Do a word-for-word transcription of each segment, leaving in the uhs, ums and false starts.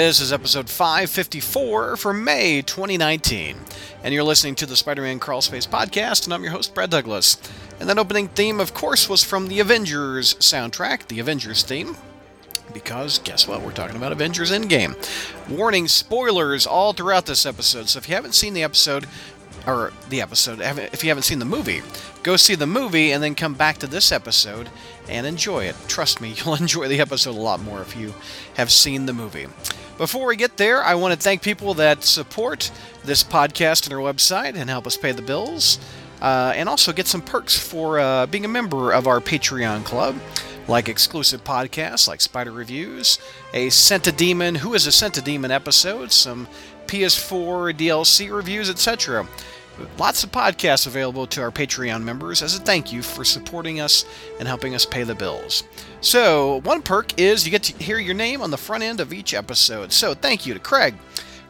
This is episode five fifty-four for May twenty nineteen, and you're listening to the Spider-Man Crawlspace podcast, and I'm your host, Brad Douglas. And that opening theme, of course, was from the Avengers soundtrack, the Avengers theme, because guess what? We're talking about Avengers Endgame. Warning, spoilers all throughout this episode, so if you haven't seen the episode, or the episode, if you haven't seen the movie, go see the movie and then come back to this episode and enjoy it. Trust me, you'll enjoy the episode a lot more if you have seen the movie. Before we get there, I want to thank people that support this podcast and our website and help us pay the bills, uh, and also get some perks for uh, being a member of our Patreon club, like exclusive podcasts, like Spider Reviews, a Scent-a-Demon, Who is a Scent-a-Demon episode, some P S four D L C reviews, et cetera. Lots of podcasts available to our Patreon members as a thank you for supporting us and helping us pay the bills. So, one perk is you get to hear your name on the front end of each episode. So, thank you to Craig,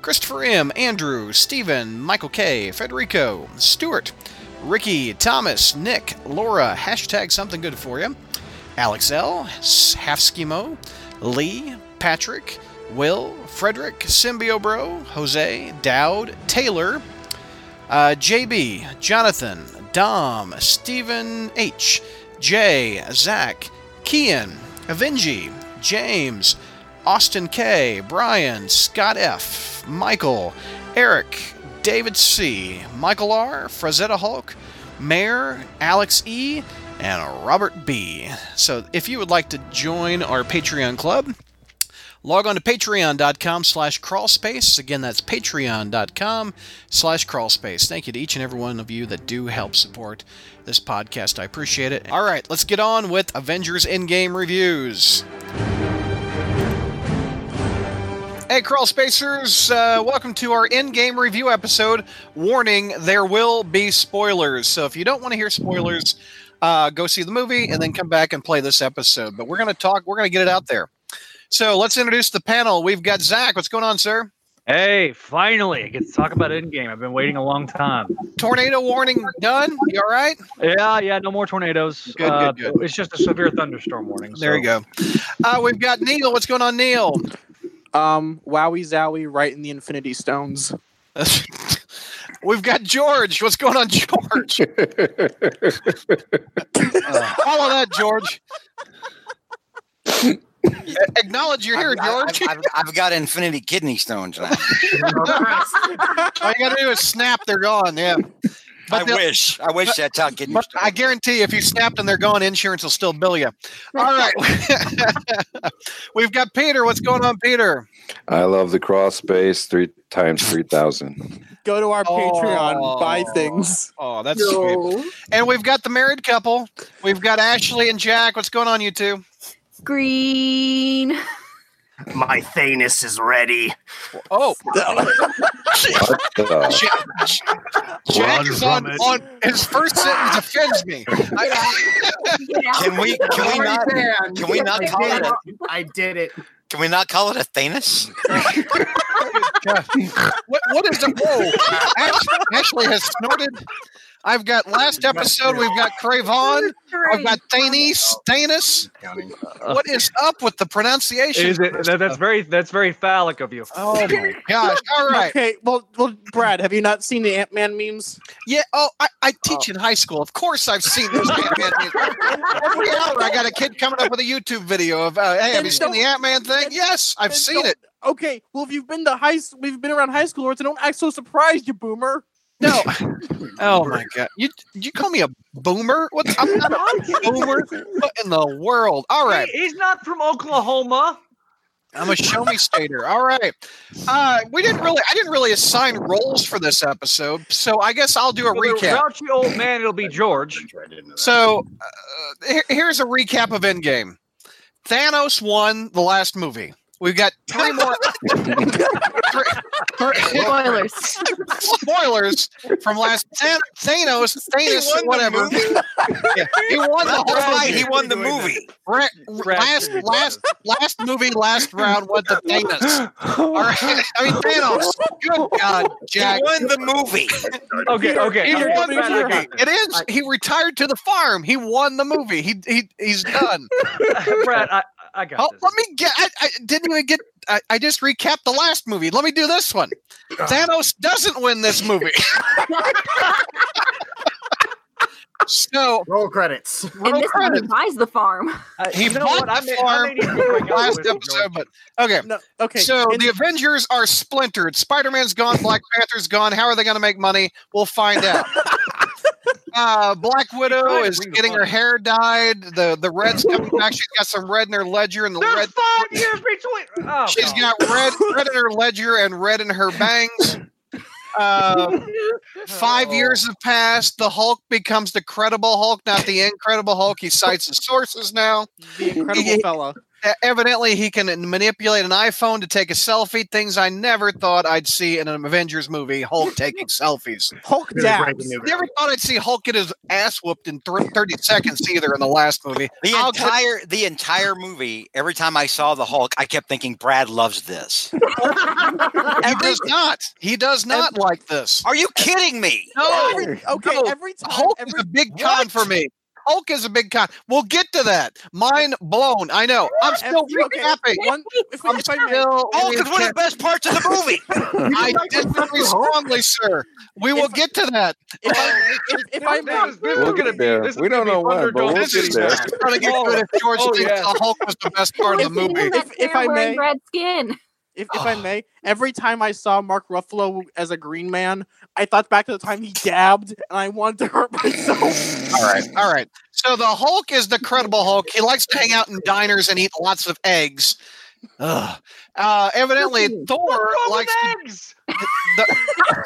Christopher M., Andrew, Stephen, Michael K., Federico, Stuart, Ricky, Thomas, Nick, Laura, hashtag something good for you, Alex L., Halfschemo, Lee, Patrick, Will, Frederick, Symbiobro, Jose, Dowd, Taylor, Uh, J B, Jonathan, Dom, Stephen H, Jay, Zach, Kian, Avenji, James, Austin K, Brian, Scott F, Michael, Eric, David C, Michael R, Frazetta Hulk, Mayor, Alex E, and Robert B. So if you would like to join our Patreon club, log on to patreon.com slash crawlspace. Again, that's patreon.com slash crawlspace. Thank you to each and every one of you that do help support this podcast. I appreciate it. All right, let's get on with Avengers Endgame reviews. Hey, Crawlspacers, uh, welcome to our Endgame review episode. Warning, there will be spoilers. So if you don't want to hear spoilers, uh, go see the movie and then come back and play this episode. But we're going to talk, we're going to get it out there. So let's introduce the panel. We've got Zach. What's going on, sir? Hey, finally, I get to talk about Endgame. I've been waiting a long time. Tornado warning done? You all right? Yeah, yeah, no more tornadoes. Good, uh, good, good. It's just a severe thunderstorm warning. So. There you go. Uh, we've got Neil. What's going on, Neil? Um, Wowie zowie, right in the Infinity Stones. We've got George. What's going on, George? uh, follow that, George. Acknowledge you're here, I've, George. I've, I've, I've got infinity kidney stones now. All you got to do is snap; they're gone. Yeah, but I the, wish. I wish but, that's how kidney. But stones. I guarantee, if you snapped and they're gone, insurance will still bill you. All right, we've got Peter. What's going on, Peter? I love the crawl space three times three thousand. Go to our oh, Patreon, buy things. Oh, that's Yo. sweet. And we've got the married couple. We've got Ashley and Jack. What's going on, you two? Green. My Thanos is ready. Oh. Jack is on, on his first sentence offends me. I, yeah. Can we can we not can we not call it a, I did it. Can we not call it a Thanos? what what is the whoa? Ashley, Ashley has snorted. I've got last episode, we've got Cravon, I've got Thanos, Thanos. What is up with the pronunciation? Is it, that, that's very that's very phallic of you. Oh, my gosh. All right. Okay, well, well, Brad, have you not seen the Ant-Man memes? Yeah, oh, I, I teach oh. in high school. Of course I've seen those Ant-Man memes. Every hour I got a kid coming up with a YouTube video of, uh, hey, have you seen the Ant-Man thing? Yes, I've seen it. Okay, well, if you've been to high school, we've been around high school, or it's don't act so surprised, you boomer. No. Oh, my God. You you call me a boomer? What? I'm not a boomer. What in the world? All right. Hey, he's not from Oklahoma. I'm a show me stater. All right. Uh, we didn't really, I didn't really assign roles for this episode, so I guess I'll do a well, recap. Without you, old man, it'll be George. So uh, here, here's a recap of Endgame. Thanos won the last movie. We've got three more three, three, spoilers. spoilers from last Thanos, Thanos, whatever. Yeah, he won the whole fight. He won the movie. Brad, last, last, last movie, last round went to Thanos. All right, I mean Thanos. Good God, Jack. He won the movie. Okay, okay. He okay, won okay. the movie. It is. He retired to the farm. He won the movie. He he he's done. Brad, I. I got oh, this. Let me get. I, I didn't even get. I, I just recapped the last movie. Let me do this one. Thanos doesn't win this movie. So roll credits. Roll and this credits. One, he buys the farm. Uh, he bought the I mean, farm. I mean, last episode, but okay. No, okay. So and the Avengers are splintered. Spider-Man's gone. Black Panther's gone. How are they going to make money? We'll find out. Uh, Black Widow is getting her hair dyed. The the red's coming back. She's got some red in her ledger, and the There's red. Five years between. Oh, she's God. got red, red in her ledger and red in her bangs. Uh, five oh. years have passed. The Hulk becomes the credible Hulk, not the incredible Hulk. He cites his sources now. The incredible fellow. Evidently, he can manipulate an iPhone to take a selfie. Things I never thought I'd see in an Avengers movie: Hulk taking selfies. Hulk dabs. Never thought I'd see Hulk get his ass whooped in th- thirty seconds either in the last movie. The I'll entire get- the entire movie. Every time I saw the Hulk, I kept thinking, Brad loves this. He does not. He does not every- like this. Are you kidding me? No. Every, okay. No. Every time, Hulk every- is a big con what? for me. Hulk is a big con. We'll get to that. Mind blown. I know. I'm still okay. happy. One, if I'm still Hulk is one of the best parts of the movie. I disagree strongly, sir. We will if, get to that. If I, if, if I this we'll get there. Be, we don't know when, but we'll get there. Trying to get oh, to if George oh, thinks yeah. the Hulk was the best part of the movie. If, if I may, red skin. If, if I may, every time I saw Mark Ruffalo as a green man, I thought back to the time he dabbed, and I wanted to hurt myself. All right, all right. So the Hulk is the credible Hulk. He likes to hang out in diners and eat lots of eggs. Ugh. Uh, evidently, Thor likes eggs. To, the,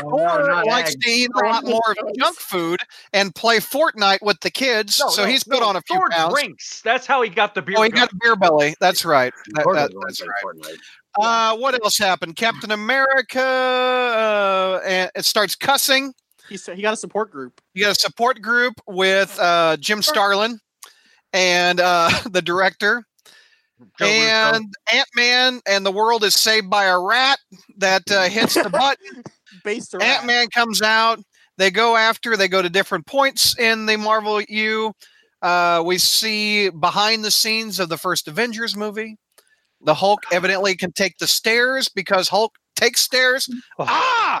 Thor no, likes eggs. to eat a lot more junk food and play Fortnite with the kids, no, so no, he's put no, on a few Thor pounds. Drinks. That's how he got the beer. Oh, he got a beer belly. That's right. That, that, that's right. Uh, what else happened? Captain America. Uh, and it starts cussing. He said he got a support group. He got a support group with uh, Jim Starlin and uh, the director. Go and Ant-Man and the world is saved by a rat that uh, hits the button. Based Ant-Man rat. comes out. They go after. They go to different points in the Marvel U. Uh, we see behind the scenes of the first Avengers movie. The Hulk evidently can take the stairs because Hulk takes stairs. Oh. Ah!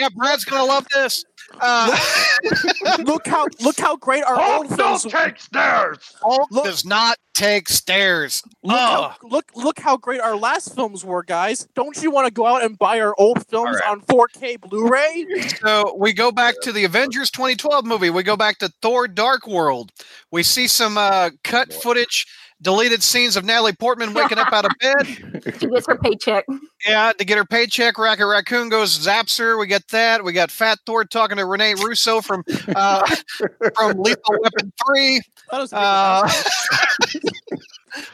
Yeah, Brad's gonna love this. Uh, look how look how great our Hulk old films don't take stairs. Hulk look, does not take stairs. Look, uh. how, look look how great our last films were, guys. Don't you want to go out and buy our old films right. on four K Blu-ray? So we go back to the Avengers twenty twelve movie. We go back to Thor: Dark World. We see some uh, cut footage. Deleted scenes of Natalie Portman waking up out of bed. She gets her paycheck. Yeah, to get her paycheck. Rocket Raccoon goes zaps her. We get that. We got Fat Thor talking to Renee Russo from uh, from Lethal Weapon three. Uh,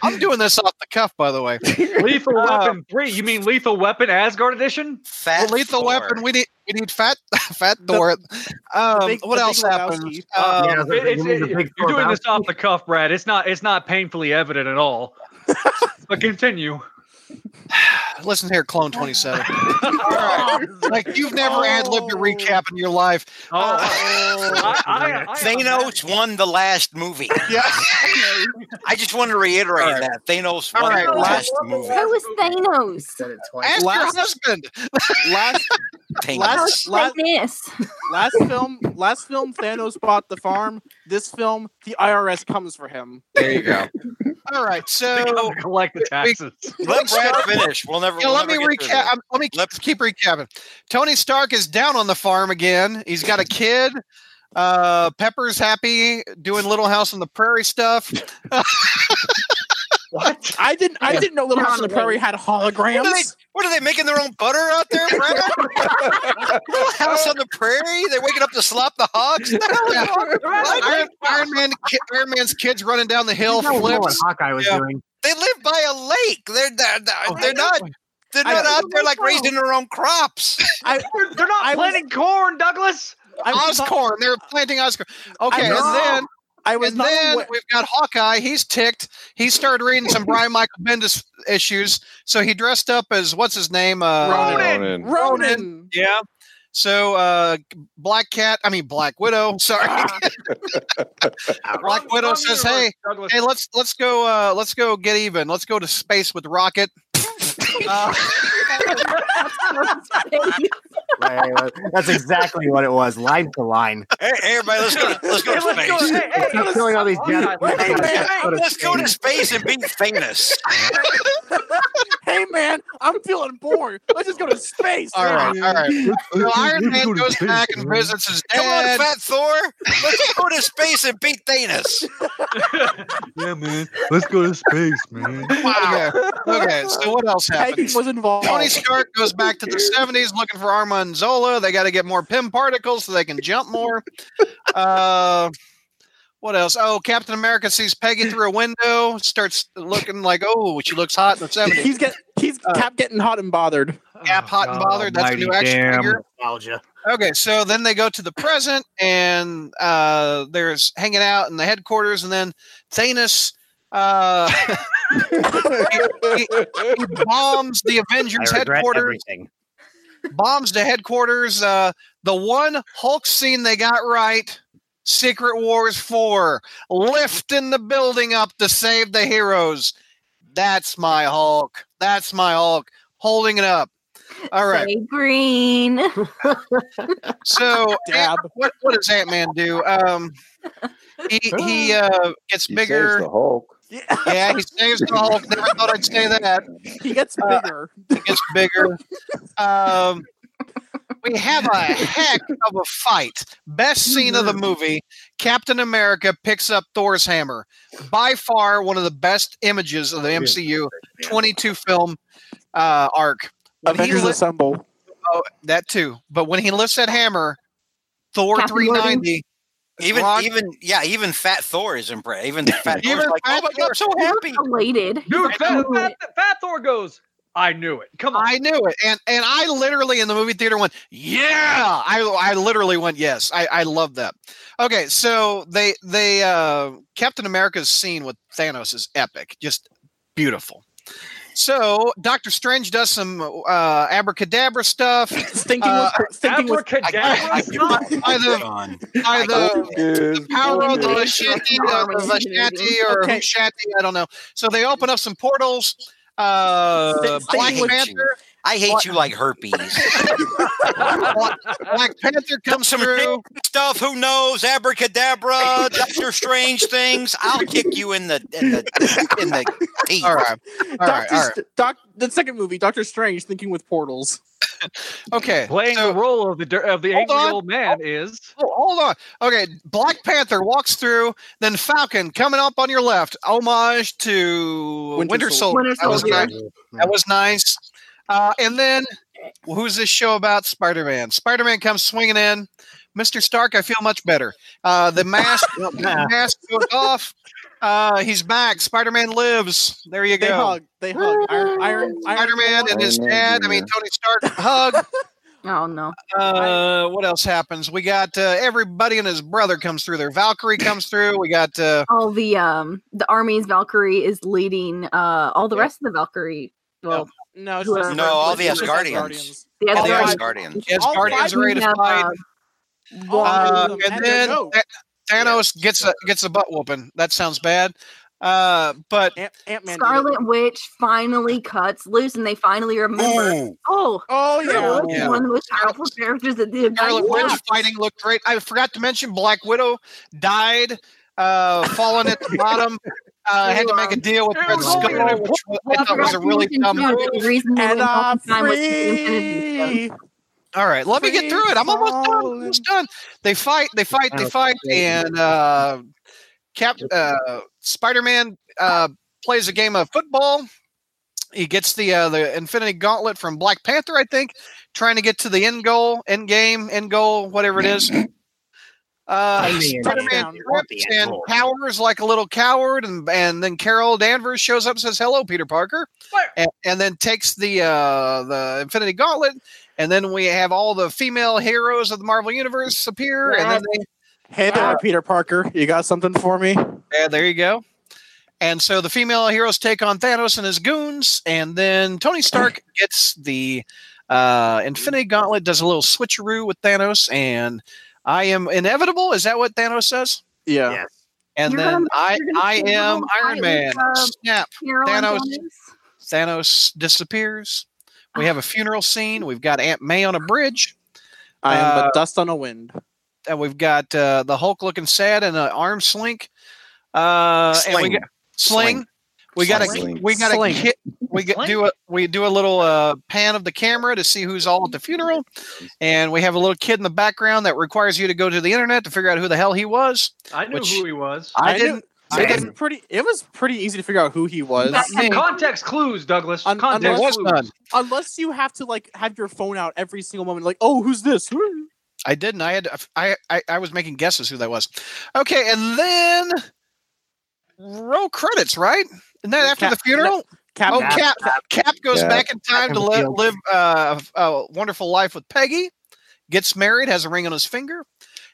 I'm doing this off the cuff, by the way. Lethal uh, Weapon three. You mean Lethal Weapon Asgard Edition? Fat well, Lethal Thor. Weapon. We need we need Fat Fat the, Thor. Um, big, what else happened? Um, yeah, it, it, it, you're Thor doing this off the cuff, Brad. It's not it's not painfully evident at all. But continue. Listen here, Clone twenty-seven. All right. Like you've never oh. ad-libbed a recap in your life. Oh, uh, I, I, I, Thanos I, I, won the last movie. Yeah. I just want to reiterate right. that Thanos won right. the last movie. Who was Thanos? Ask last, your husband. Last, last, last, last, last film. Last film. Thanos bought the farm. This film, the I R S comes for him. There you go. All right, so collect the taxes. We, let Brad finish. We'll never. Yeah, we'll let, never me recap, um, let me recap. Let me keep recapping. Tony Stark is down on the farm again. He's got a kid. Uh, Pepper's happy doing Little House on the Prairie stuff. What? I didn't. I didn't know Little House on the Prairie had holograms. What are, they, what are they making their own butter out there, Brad? Little House on the Prairie. They're waking up to slop the hogs. Yeah. Iron, Iron Man. Iron Man's kids running down the hill. You know, flips. What Hawkeye was yeah. doing. They live by a lake. They're they're, they're, oh, they're not. They're not out there like raising their own crops. I, they're, they're not I planting was, corn, Douglas. Oscorn. They're planting Oscorn. Okay, and then. I was and then what- we've got Hawkeye. He's ticked. He started reading some Brian Michael Bendis issues, so he dressed up as what's his name? Uh, Ronan. Ronan. Ronan. Yeah. So uh, Black Cat, I mean Black Widow. Sorry, ah. Black Ron, Widow Ron says, "Hey, Douglas. hey, let's let's go, uh, let's go get even. Let's go to space with Rocket." uh, That's exactly what it was, line to line. Hey, everybody, let's go. Let's go to space. Let's go to space and be famous. Hey man, I'm feeling bored. Let's just go to space. All right, all right. So Iron Man goes back and visits his dad. Come on, Fat Thor. Let's go to space and beat Thanos. Yeah, man. Let's go to space, man. Wow. Okay. Okay. So what else happened? Was involved. Tony Stark goes back to the seventies looking for Armin Zola. They got to get more P I M particles so they can jump more. Uh, what else? Oh, Captain America sees Peggy through a window, starts looking like, oh, she looks hot in the seventies. He's get he's uh, Cap getting hot and bothered. Cap hot and bothered. Oh, that's a new action figure. Nostalgia. Okay, so then they go to the present, and uh, there's hanging out in the headquarters, and then Thanos. Uh, he, he, he bombs the Avengers headquarters. Everything. Bombs the headquarters. Uh, the one Hulk scene they got right. Secret Wars four. Lifting the building up to save the heroes. That's my Hulk. That's my Hulk. Holding it up. All right. Say green. So, Ant, what, what does Ant-Man do? Um, he he uh, gets he bigger. Saves the Hulk. Yeah. Yeah, he saves the Hulk. Never thought I'd say that. He gets bigger. Uh, he gets bigger. Um, we have a heck of a fight. Best scene of the movie, Captain America picks up Thor's hammer. By far, one of the best images of the M C U twenty-two film uh, arc. When Avengers li- Assemble. Oh, that too. But when he lifts that hammer, Thor Captain three ninety... Martin. Even, Rock. even, yeah, even Fat Thor is impressed. Even Fat Thor is like, oh my God, I'm so happy. Related. Dude, fat, fat, fat Thor goes, I knew it. Come on. I knew it. And and I literally in the movie theater went, yeah. I I literally went, yes. I, I love that. Okay, so they, they uh, Captain America's scene with Thanos is epic. Just beautiful. So Doctor Strange does some uh, abracadabra stuff. Stinking uh, with abracadabra stuff? By the power of the Vashanti, or okay. Shanti, I don't know. So they open up some portals. Uh, Black Panther. I hate what? You like herpes. Black, Black Panther comes some through. Stuff, who knows? Abracadabra, Doctor Strange things. I'll kick you in the in the in the teeth. All right. All Doctor, right, all right. Doc, the second movie, Doctor Strange thinking with portals. Okay. Playing so, the role of the of the angry on. old man oh, is oh, hold on. Okay, Black Panther walks through, then Falcon coming up on your left. Homage to Winter, Winter Soldier. Winter Soldier. That was nice. That was nice. Uh, and then, who's this show about? Spider-Man. Spider-Man comes swinging in. Mister Stark, I feel much better. Uh, the mask, the mask goes off. Uh, he's back. Spider-Man lives. There you go. They hug. They hug. Iron, Iron, Spider-Man and his dad. I mean, Tony Stark hug. Oh, no. Uh, what else happens? We got uh, everybody and his brother comes through there. Valkyrie comes through. We got... Uh, all the um, the army's Valkyrie is leading uh, all the yeah. rest of the Valkyrie. Well... Yeah. No, it's just no. All the Asgardians. The Asgardians. Asgardians are ready to fight. Uh, uh, and then Thanos gets a gets a butt whooping. That sounds bad. Uh, but Ant-Man Scarlet Witch finally cuts loose, and they finally remember. Ooh. Oh, oh yeah. yeah. One of the most powerful characters that did. Scarlet Witch fighting looked great. I forgot to mention Black Widow died, uh, falling at the bottom. I uh, had to make a deal with Red Skull, oh, which well, I thought was a really dumb move. And I'm free. All right, let free me get through it. I'm almost done. Almost done. They fight, they fight, they fight, and uh, Cap, uh, Spider-Man uh, plays a game of football. He gets the uh, the Infinity Gauntlet from Black Panther, I think, trying to get to the end goal, end game, end goal, whatever it is. Uh, I mean, Spider-Man trips and cowers like a little coward, and, and then Carol Danvers shows up and says, "Hello, Peter Parker," and, and then takes the uh, the Infinity Gauntlet, and then we have all the female heroes of the Marvel Universe appear. Yeah. And then they, hey there, uh, Peter Parker, you got something for me? Yeah, there you go. And so the female heroes take on Thanos and his goons, and then Tony Stark gets the Uh, Infinity Gauntlet does a little switcheroo with Thanos, and I am inevitable. Is that what Thanos says? Yeah. Yes. And you're then gonna, I, I am Iron Man. Snap. Thanos, Thanos disappears. We have a funeral scene. We've got Aunt May on a bridge. I am uh, but dust on a wind. And we've got uh, the Hulk looking sad and an arm slink. Uh, sling. And we got, sling. sling. We got a we got a kid. We get, do a we do a little uh, pan of the camera to see who's all at the funeral, and we have a little kid in the background that requires you to go to the internet to figure out who the hell he was. I knew who he was. I, I didn't. I didn't. Pretty. It was pretty easy to figure out who he was. Context clues, Douglas. Un- Context unless, clues. Unless you have to like have your phone out every single moment, like, oh, who's this? I didn't. I had. I I, I was making guesses who that was. Okay, and then roll credits, right? Isn't that after Cap, the funeral? No, Cap, oh, Cap, Cap, Cap, Cap goes yeah, back in time Cap to li- live uh, a wonderful life with Peggy, gets married, has a ring on his finger,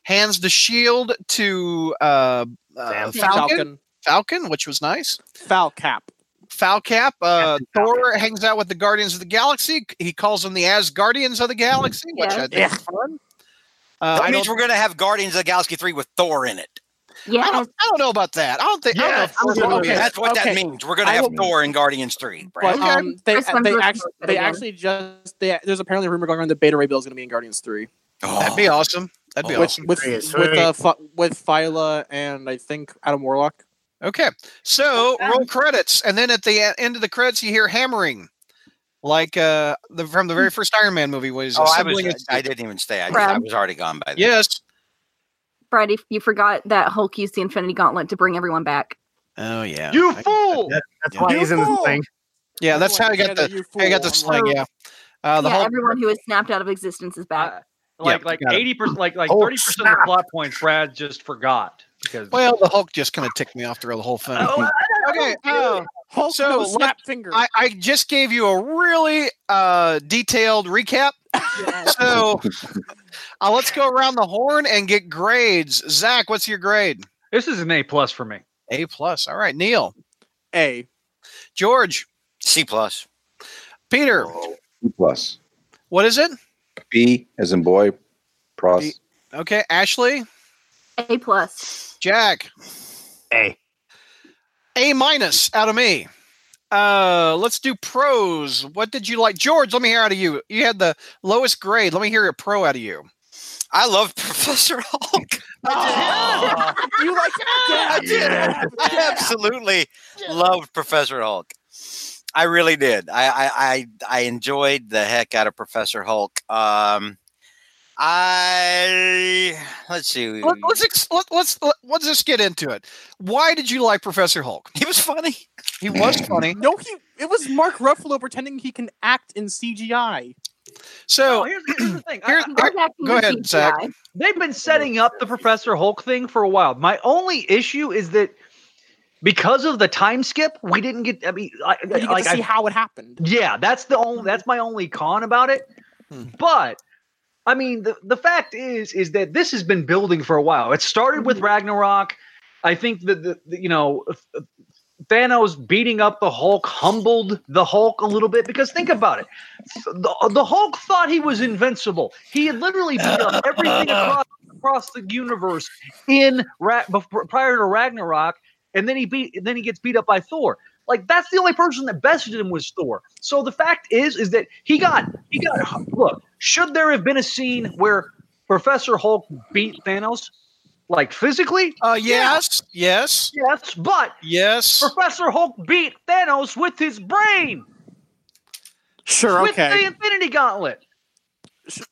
hands the shield to uh, uh, Falcon, Falcon, Falcon, which was nice. Falcap. Falcap. Uh, Thor hangs out with the Guardians of the Galaxy. He calls them the Asgardians of the Galaxy, yeah. which I think yeah. is fun. Uh, that I means we're going to have Guardians of the Galaxy three with Thor in it. Yeah, I don't, I don't know about that. I don't think. Yeah, I don't know if okay. That's what okay. that means. We're gonna have Thor in Guardians three. Right? But, um, they they actually they actually just they, there's apparently a rumor going on that Beta Ray Bill is gonna be in Guardians three. Oh. That'd be awesome. That'd be oh. awesome with with with, uh, F- with Phyla and I think Adam Warlock. Okay, so roll credits, and then at the end of the credits, you hear hammering, like uh, the from the very first Iron Man movie was. Oh, I, was I, I didn't even stay. I, I was already gone by then. Yes. Brad, if you forgot that Hulk used the Infinity Gauntlet to bring everyone back. Oh yeah, you I, fool! That, that's yeah. why he's in the thing. Yeah, that's how I got the you I got the sling. Yeah, uh, the yeah, Hulk. Everyone who was snapped out of existence is back. Uh, like yeah, like eighty percent, like like thirty percent of the plot points Brad just forgot. Because well, the Hulk just kind of ticked me off through the whole thing. Oh, okay, oh, Hulk so no snap finger. I, I just gave you a really uh, detailed recap. Yeah. So. Uh, let's go around the horn and get grades. Zach, what's your grade? This is an A plus for me. A plus. All right. Neil. A. George. C plus. Peter. B plus. What is it? B as in boy. Plus. B. Okay. Ashley. A plus. Jack. A. A minus out of me. Uh, let's do pros. What did you like? George, let me hear out of you. You had the lowest grade. Let me hear a pro out of you. I love Professor Hulk. I did. Oh. You like yeah, I did. Yeah. I absolutely yeah. loved Professor Hulk. I really did. I, I I I enjoyed the heck out of Professor Hulk. Um, I let's see. Let, let's ex- let, let's let, let's just get into it. Why did you like Professor Hulk? He was funny. He was funny. No, he. It was Mark Ruffalo pretending he can act in C G I. So, well, here's, here's the thing. Here's, I, I, go ahead, Zach. They've been setting up the Professor Hulk thing for a while. My only issue is that because of the time skip, we didn't get. I mean, I, you I, get like, to see I, how it happened. Yeah, that's the only. That's my only con about it. Hmm. But I mean, the the fact is, is that this has been building for a while. It started with Ragnarok. I think that the, the you know. Thanos beating up the Hulk humbled the Hulk a little bit because think about it. The, the Hulk thought he was invincible. He had literally beat up everything across, across the universe in ra- prior to Ragnarok, and then he beat then he gets beat up by Thor. Like that's the only person that bested him was Thor. So the fact is is that he got he got look, should there have been a scene where Professor Hulk beat Thanos? Like physically? Uh, yes, yeah. yes, yes. But yes, Professor Hulk beat Thanos with his brain. Sure, with okay. With the Infinity Gauntlet.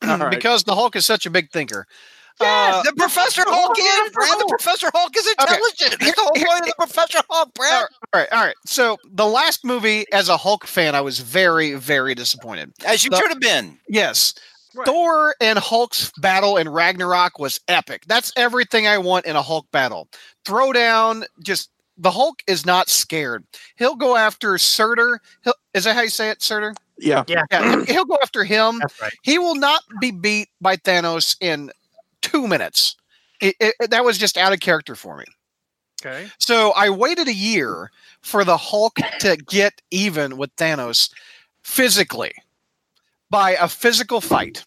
Right. Because the Hulk is such a big thinker. Yes, uh, the Professor Hulk is. Brad, the Professor Hulk is intelligent. Okay. It's the whole point of the Professor Hulk, Brad. All right, all right. So the last movie, as a Hulk fan, I was very, very disappointed. As you the, should have been. Yes. Right. Thor and Hulk's battle in Ragnarok was epic. That's everything I want in a Hulk battle. Throw down, just the Hulk is not scared. He'll go after Surtur. He'll, is that how you say it, Surtur? Yeah. yeah, yeah. He'll go after him. That's right. He will not be beat by Thanos in two minutes. It, it, that was just out of character for me. Okay. So I waited a year for the Hulk to get even with Thanos physically. by a physical fight.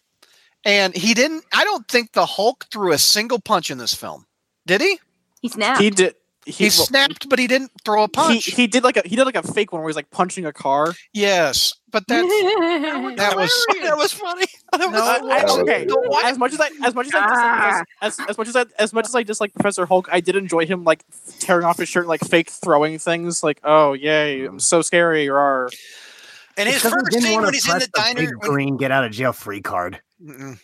And he didn't, I don't think the Hulk threw a single punch in this film. Did he? He snapped. He did. He, he snapped, but he didn't throw a punch. He, he did like a he did like a fake one where he was like punching a car. Yes, but that's, that was that was, that was funny. That no, was, I, okay, as much as I as much as I as as much as I as much as I dislike Professor Hulk, I did enjoy him like tearing off his shirt, and, like fake throwing things, like oh yay, I'm so scary. Rawr. And his first thing when he's in the diner, the green get out of jail free card. Mm-mm.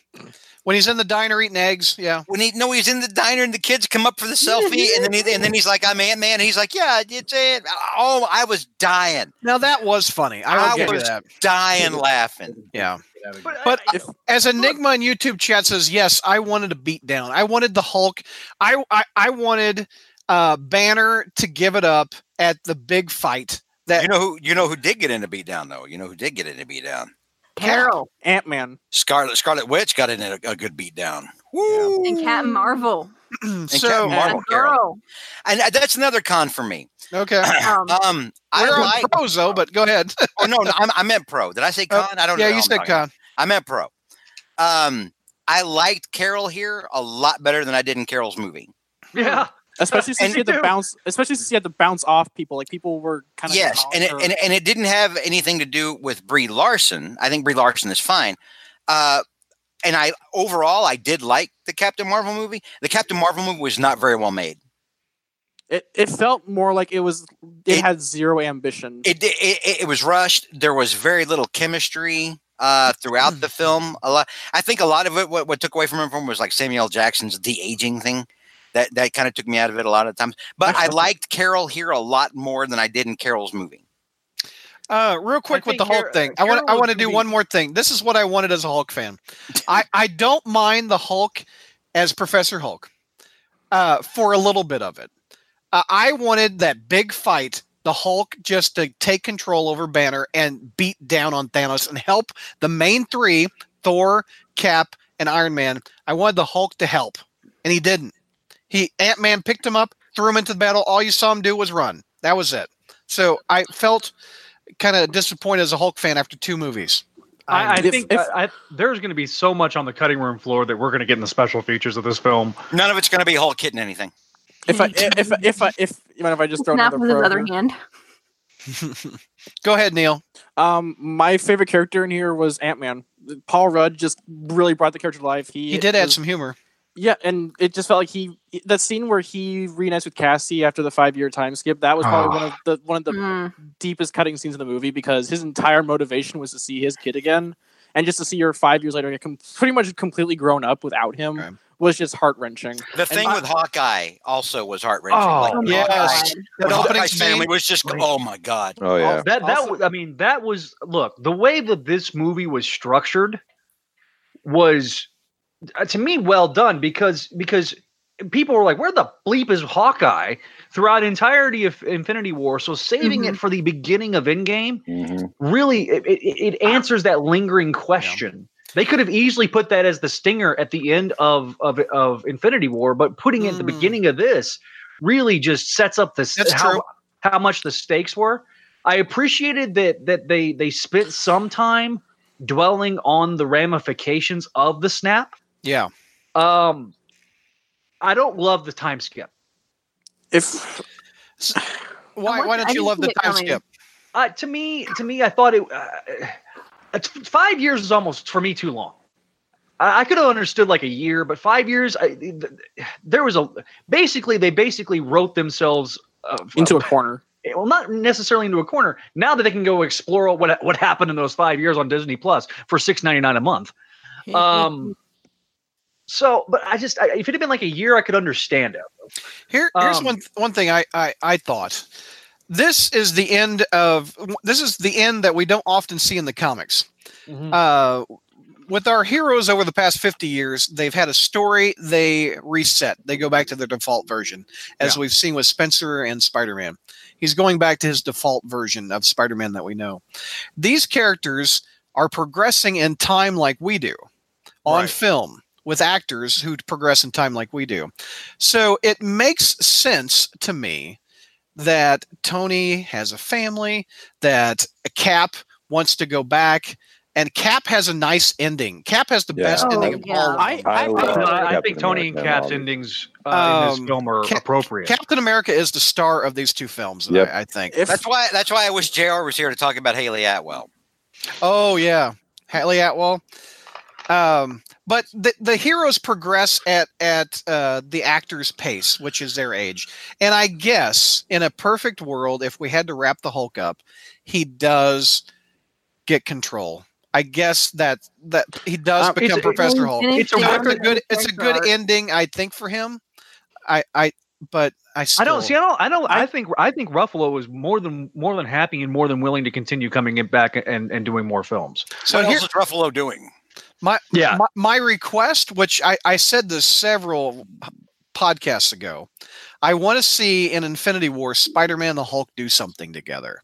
When he's in the diner eating eggs, yeah. When he no, he's in the diner and the kids come up for the selfie, and then he, and then he's like, "I'm Ant Man." And he's like, "Yeah, it's Ant." Oh, I was dying. Now that was funny. I, I was that. dying laughing. Yeah, but, but I, if, as Enigma on YouTube chat says, yes, I wanted a beat down. I wanted the Hulk. I I, I wanted uh, Banner to give it up at the big fight. That you know who you know who did get in a beat down though. You know who did get in a beat down. Carol, Ant-Man, Scarlet, Scarlet Witch got in a, a good beat down. Woo! And Captain Marvel. and so, Captain Marvel, Carol. And that's another con for me. Okay. Um, um I like pros though, but go ahead. oh no, no I'm, I meant pro. Did I say con? Oh, I don't know. Yeah, you said con. About. I meant pro. Um, I liked Carol here a lot better than I did in Carol's movie. Yeah. Especially since you had to bounce, especially since you had to bounce off people, like people were kind of yes, and it, and and it didn't have anything to do with Brie Larson. I think Brie Larson is fine, uh, and I overall I did like the Captain Marvel movie. The Captain Marvel movie was not very well made. It it felt more like it was it, it had zero ambition. It it, it it was rushed. There was very little chemistry uh, throughout the film. A lot, I think a lot of it what, what took away from it from was like Samuel L. Jackson's de aging thing. That that kind of took me out of it a lot of times. But I liked Carol here a lot more than I did in Carol's movie. Uh, real quick with the Hulk Car- thing. Carol I want I want to do be- one more thing. This is what I wanted as a Hulk fan. I, I don't mind the Hulk as Professor Hulk uh, for a little bit of it. Uh, I wanted that big fight, the Hulk just to take control over Banner and beat down on Thanos and help the main three, Thor, Cap, and Iron Man. I wanted the Hulk to help, and he didn't. He Ant-Man picked him up, threw him into the battle. All you saw him do was run. That was it. So I felt kind of disappointed as a Hulk fan after two movies. I, I if, think if, I, I, there's going to be so much on the cutting room floor that we're going to get in the special features of this film. None of it's going to be Hulk hitting anything. If I if if if I, if, you mind if I just throw another with his other hand. Go ahead, Neil. Um, my favorite character in here was Ant-Man. Paul Rudd just really brought the character to life. He he did was, add some humor. Yeah, and it just felt like he that scene where he reunites with Cassie after the five-year time skip. That was probably oh. one of the one of the mm. deepest cutting scenes in the movie because his entire motivation was to see his kid again, and just to see her five years later, pretty much completely grown up without him, okay. was just heart-wrenching. The and thing I, with Hawkeye also was heart-wrenching. Oh like, yes, the opening family was just oh my god. Oh yeah, that that also, I mean that was look the way that this movie was structured was. Uh, to me, well done because because people were like, "Where the bleep is Hawkeye?" throughout entirety of Infinity War. So saving mm-hmm. it for the beginning of Endgame mm-hmm. really it, it, it answers that lingering question. Yeah. They could have easily put that as the stinger at the end of of, of Infinity War, but putting mm. it at the beginning of this really just sets up the That's how true. how much the stakes were. I appreciated that that they they spent some time dwelling on the ramifications of the snap. Yeah, um, I don't love the time skip. If why why don't you love the time skip? Uh, to me, to me, I thought it. Uh, it's, five years is almost for me too long. I, I could have understood like a year, but five years. I, th- there was a basically they basically wrote themselves uh, into uh, a corner. Well, not necessarily into a corner. Now that they can go explore what what happened in those five years on Disney Plus for six ninety-nine a month. Um. So, but I just, I, if it had been like a year, I could understand it. Here, here's um, one one thing I, I, I thought. This is the end of, this is the end that we don't often see in the comics. Mm-hmm. Uh, with our heroes over the past fifty years, they've had a story, they reset. They go back to their default version, as yeah. we've seen with Spencer and Spider-Man. He's going back to his default version of Spider-Man that we know. These characters are progressing in time like we do on right. film. With actors who progress in time like we do. So it makes sense to me that Tony has a family, that Cap wants to go back And Cap has a nice ending. Cap has the yeah. best oh, ending of yeah. all. I, I, I, I, no, I think Tony America and Cap's endings uh, um, in this film are Cap- appropriate. Captain America is the star of these two films. Yep. I, I think if, that's why. That's why I wish J R was here to talk about Haley Atwell. Oh yeah, Haley Atwell. Um, but the the heroes progress at at uh, the actor's pace, which is their age. And I guess in a perfect world, if we had to wrap the Hulk up, he does get control. I guess that that he does um, become Professor Hulk. It's, it's, it's a good it's a good ending, I think, for him. I, I but I still, I don't see. I don't. I don't. I think I think Ruffalo was more than more than happy and more than willing to continue coming in back and, and doing more films. So what else is Ruffalo doing? My yeah. My, my request, which I, I said this several podcasts ago, I want to see in Infinity War Spider-Man and the Hulk do something together.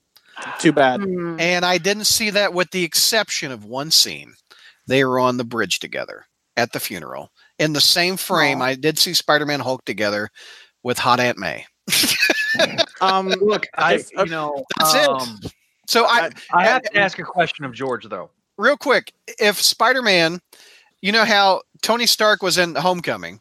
Too bad. Mm. And I didn't see that, with the exception of one scene. They were on the bridge together at the funeral. In the same frame, oh. I did see Spider-Man Hulk together with hot Aunt May. um, look, I, you know, that's um, it. So I, I, I have I, to ask a question of George, though. Real quick, if Spider-Man, you know how Tony Stark was in Homecoming,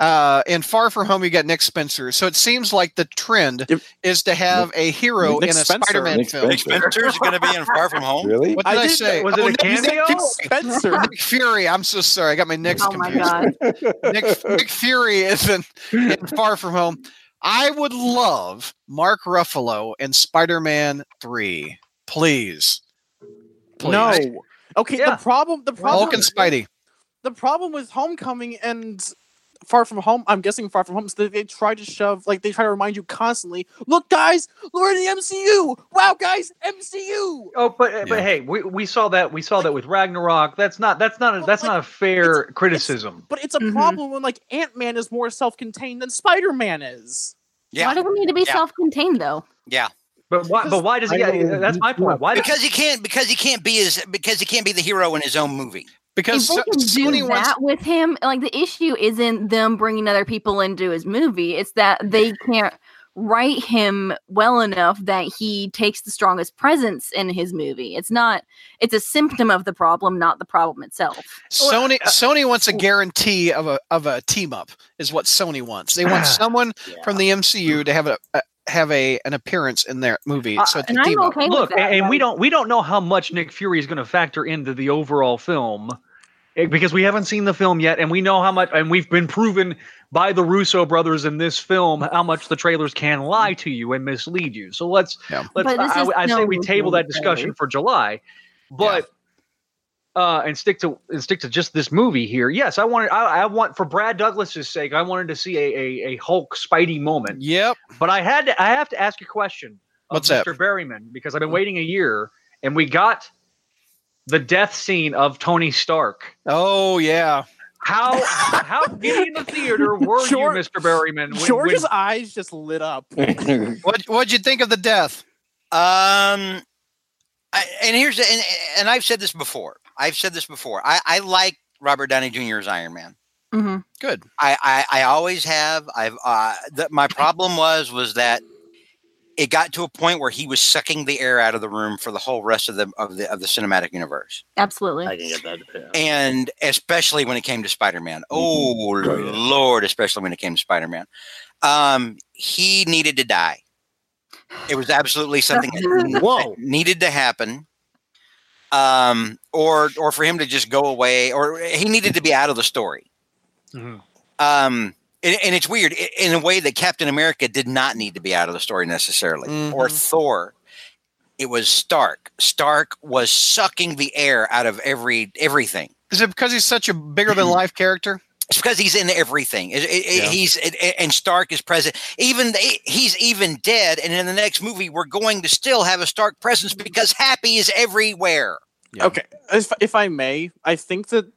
uh, and Far From Home, you got Nick Spencer. So it seems like the trend if, is to have a hero Nick in a Spencer, Spider-Man Nick film. Nick Spencer is going to be in Far From Home. Really? What did I, I say? Was oh, it a cameo? Nick Spencer, Nick Fury. I'm so sorry. I got my Nick's oh confused. My God. Nick, Nick Fury is in, in Far From Home. I would love Mark Ruffalo in Spider-Man three, please. Please. No. Okay. Yeah. The problem. The problem. Hulk and Spidey. The problem with Homecoming and Far From Home, I'm guessing Far From Home, is that they try to shove, like, they try to remind you constantly, look, guys, we're in the M C U. Wow, guys, M C U. Oh, but yeah. but hey, we, we saw that we saw like, that with Ragnarok. That's not that's not a, that's like, not a fair it's, criticism. It's, but it's a mm-hmm. problem when, like, Ant-Man is more self-contained than Spider-Man is. Yeah. Why do we need to be yeah. self-contained though? Yeah. But why? But why does he? Yeah, that's my point. Why? Because does, he can't. Because he can't be his. Because he can't be the hero in his own movie. Because if they can so, do that with him, like, the issue isn't them bringing other people into his movie. It's that they can't write him well enough that he takes the strongest presence in his movie. It's not. It's a symptom of the problem, not the problem itself. Sony. Uh, Sony wants a guarantee of a of a team up. Is what Sony wants. They want someone yeah. from the M C U to have a. a have a an appearance in their movie. So uh, and I'm okay look, with that, and right? we don't we don't know how much Nick Fury is going to factor into the overall film, because we haven't seen the film yet, and we know how much, and we've been proven by the Russo brothers in this film how much the trailers can lie to you and mislead you. So let's yeah. let's. I, I, I no say we table that discussion movie. for July, but yeah. uh, and stick to and stick to just this movie here. Yes, I wanted I, I want for Brad Douglas's sake, I wanted to see a, a, a Hulk Spidey moment. Yep. But I had to I have to ask a question of What's Mister Up? Berryman, because I've been waiting a year, and we got the death scene of Tony Stark. Oh yeah. How how deep in the theater were George, you, Mister Berryman? When, George's when... eyes just lit up. what what'd you think of the death? Um, I, and here's and and I've said this before. I've said this before. I, I like Robert Downey Junior as Iron Man. Mm-hmm. Good. I, I I always have. I've uh, the, my problem was was that it got to a point where he was sucking the air out of the room for the whole rest of the of the of the cinematic universe. Absolutely. I can get that. Yeah. And especially when it came to Spider-Man. Oh mm-hmm. Lord, especially when it came to Spider-Man. Um, he needed to die. It was absolutely something that Whoa. needed to happen. Um, or or for him to just go away, or he needed to be out of the story. Mm-hmm. Um, and, and it's weird in a way that Captain America did not need to be out of the story necessarily, mm-hmm. or Thor. It was Stark. Stark was sucking the air out of every everything. Is it because he's such a bigger than life character? It's because he's in everything. It, it, yeah. He's it, and Stark is present. Even he's even dead, and in the next movie, we're going to still have a Stark presence because Happy is everywhere. Yeah. Okay, if if I may, I think that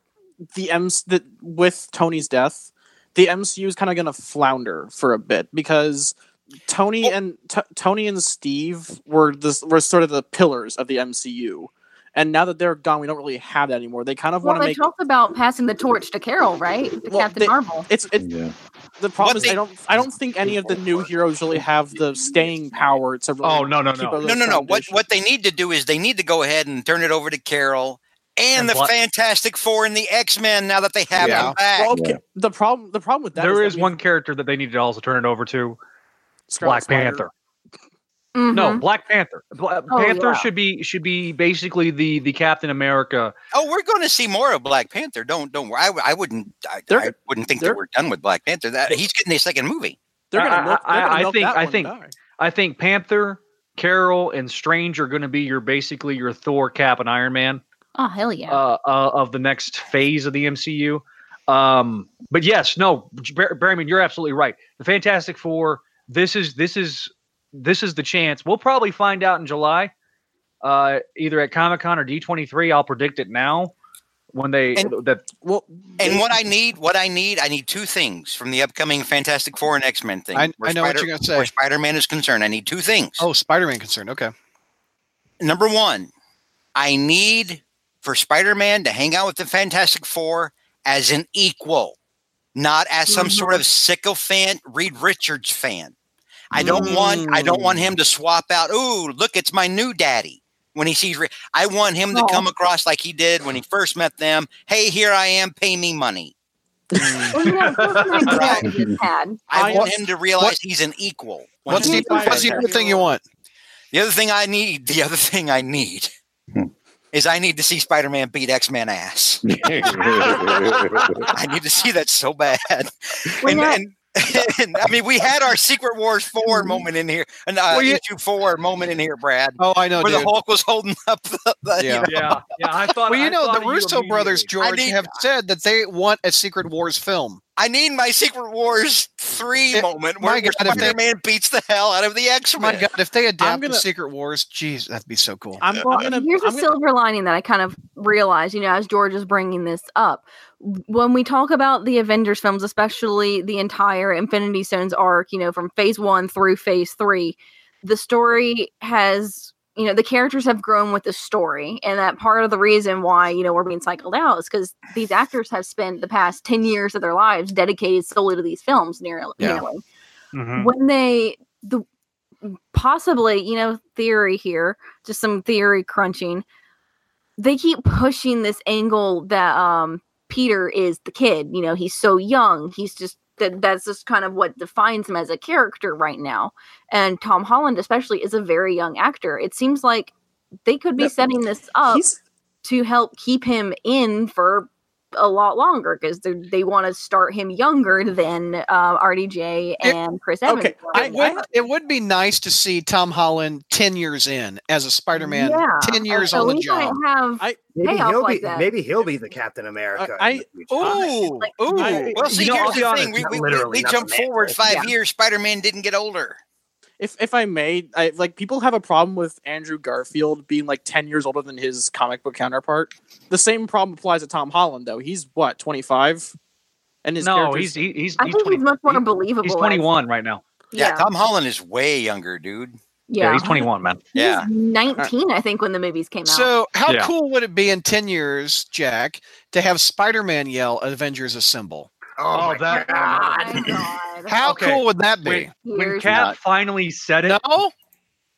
the M's that with Tony's death, the M C U is kind of going to flounder for a bit, because Tony oh. and t- Tony and Steve were this were sort of the pillars of the M C U. And now that they're gone, we don't really have that anymore. They kind of well, want to make. Well, they talk about passing the torch to Carol, right? To well, Captain they, Marvel. It's it, yeah. The problem what is they, I don't. I don't think any of the new heroes really have the staying power to. Really oh no no no no no no! What what they need to do is they need to go ahead and turn it over to Carol And, and the Black- Fantastic Four and the X-Men, now that they have yeah. them back. Well, okay. yeah. The problem the problem with that there is... There is one mean, character that they need to also turn it over to. Black Panther. Mm-hmm. No, Black Panther. Bla- oh, Panther yeah. should be should be basically the, the Captain America. Oh, we're going to see more of Black Panther. Don't don't worry. I, I wouldn't I, I wouldn't think that we're done with Black Panther. That he's getting a second movie. They're going to. I, I think I think back. I think Panther, Carol, and Strange are going to be your basically your Thor, Cap, and Iron Man. Oh hell yeah! Uh, uh, of the next phase of the M C U. Um, but yes, no, Bar- Barryman, you're absolutely right. The Fantastic Four. This is this is. This is the chance. We'll probably find out in July, uh, either at Comic-Con or D twenty-three. I'll predict it now when they and, that. Well, and what I need, what I need, I need two things from the upcoming Fantastic Four and X-Men thing. I, I know Spider, what you're going to say. Where Spider-Man is concerned, I need two things. Oh, Spider-Man concerned. Okay. Number one, I need for Spider-Man to hang out with the Fantastic Four as an equal, not as some mm-hmm. sort of sycophant Reed Richards fan. I don't mm. want I don't want him to swap out, ooh, look, it's my new daddy when he sees Re- I want him to oh. come across like he did when he first met them. Hey, here I am, pay me money. well, yeah, right. I, I want him to realize what, he's an equal. What's the, what's the other thing you want? The other thing I need, the other thing I need hmm. is I need to see Spider-Man beat X-Men ass. I need to see that so bad. Well, and, yeah. and and, I mean, we had our Secret Wars four moment in here, and uh, well, you, issue four moment in here, Brad. Oh, I know, where dude. the Hulk was holding up. The, the, yeah. You know. yeah, yeah, I thought. Well, you I know, the Russo brothers, George, need, have said that they want a Secret Wars film. I need my Secret Wars three it, moment where Spider-Man beats the hell out of the X-Men. My God, if they adapt gonna, the Secret Wars, geez, that'd be so cool. I'm, well, I'm gonna, here's I'm a gonna, silver lining that I kind of realized, you know, as George is bringing this up. When we talk about the Avengers films, especially the entire Infinity Stones arc, you know, from phase one through phase three, the story has, you know, the characters have grown with the story. And that part of the reason why, you know, we're being cycled out is because these actors have spent the past ten years of their lives dedicated solely to these films, nearly. Yeah. nearly. Mm-hmm. When they, the possibly, you know, theory here, just some theory crunching, they keep pushing this angle that, um, Peter is the kid, you know, he's so young. He's just, that that's just kind of what defines him as a character right now. And Tom Holland especially is a very young actor. It seems like they could be no, setting this up to help keep him in for a lot longer because they want to start him younger than uh, R D J and it, Chris Evans. Okay. I, I, it would be nice to see Tom Holland ten years in as a Spider-Man, yeah. ten years so on the job. Have I, maybe, he'll like be, maybe he'll be the Captain America. I, I, ooh, like, ooh. I, well, see, here's the thing. We, we, we, we jumped forward five yeah. years. Spider-Man didn't get older. If if I may, I, like people have a problem with Andrew Garfield being like ten years older than his comic book counterpart. The same problem applies to Tom Holland, though. He's what twenty five, and his no, he's he, he's. I he's think twenty, he's much more believable. He's twenty one right now. Yeah. yeah, Tom Holland is way younger, dude. Yeah, yeah he's twenty one, man. He yeah, nineteen, I think, when the movies came out. So how yeah. cool would it be in ten years, Jack, to have Spider-Man yell "Avengers Assemble"? Oh, oh that! God. God. How okay. cool would that be? When, when Cap not. finally said it, no,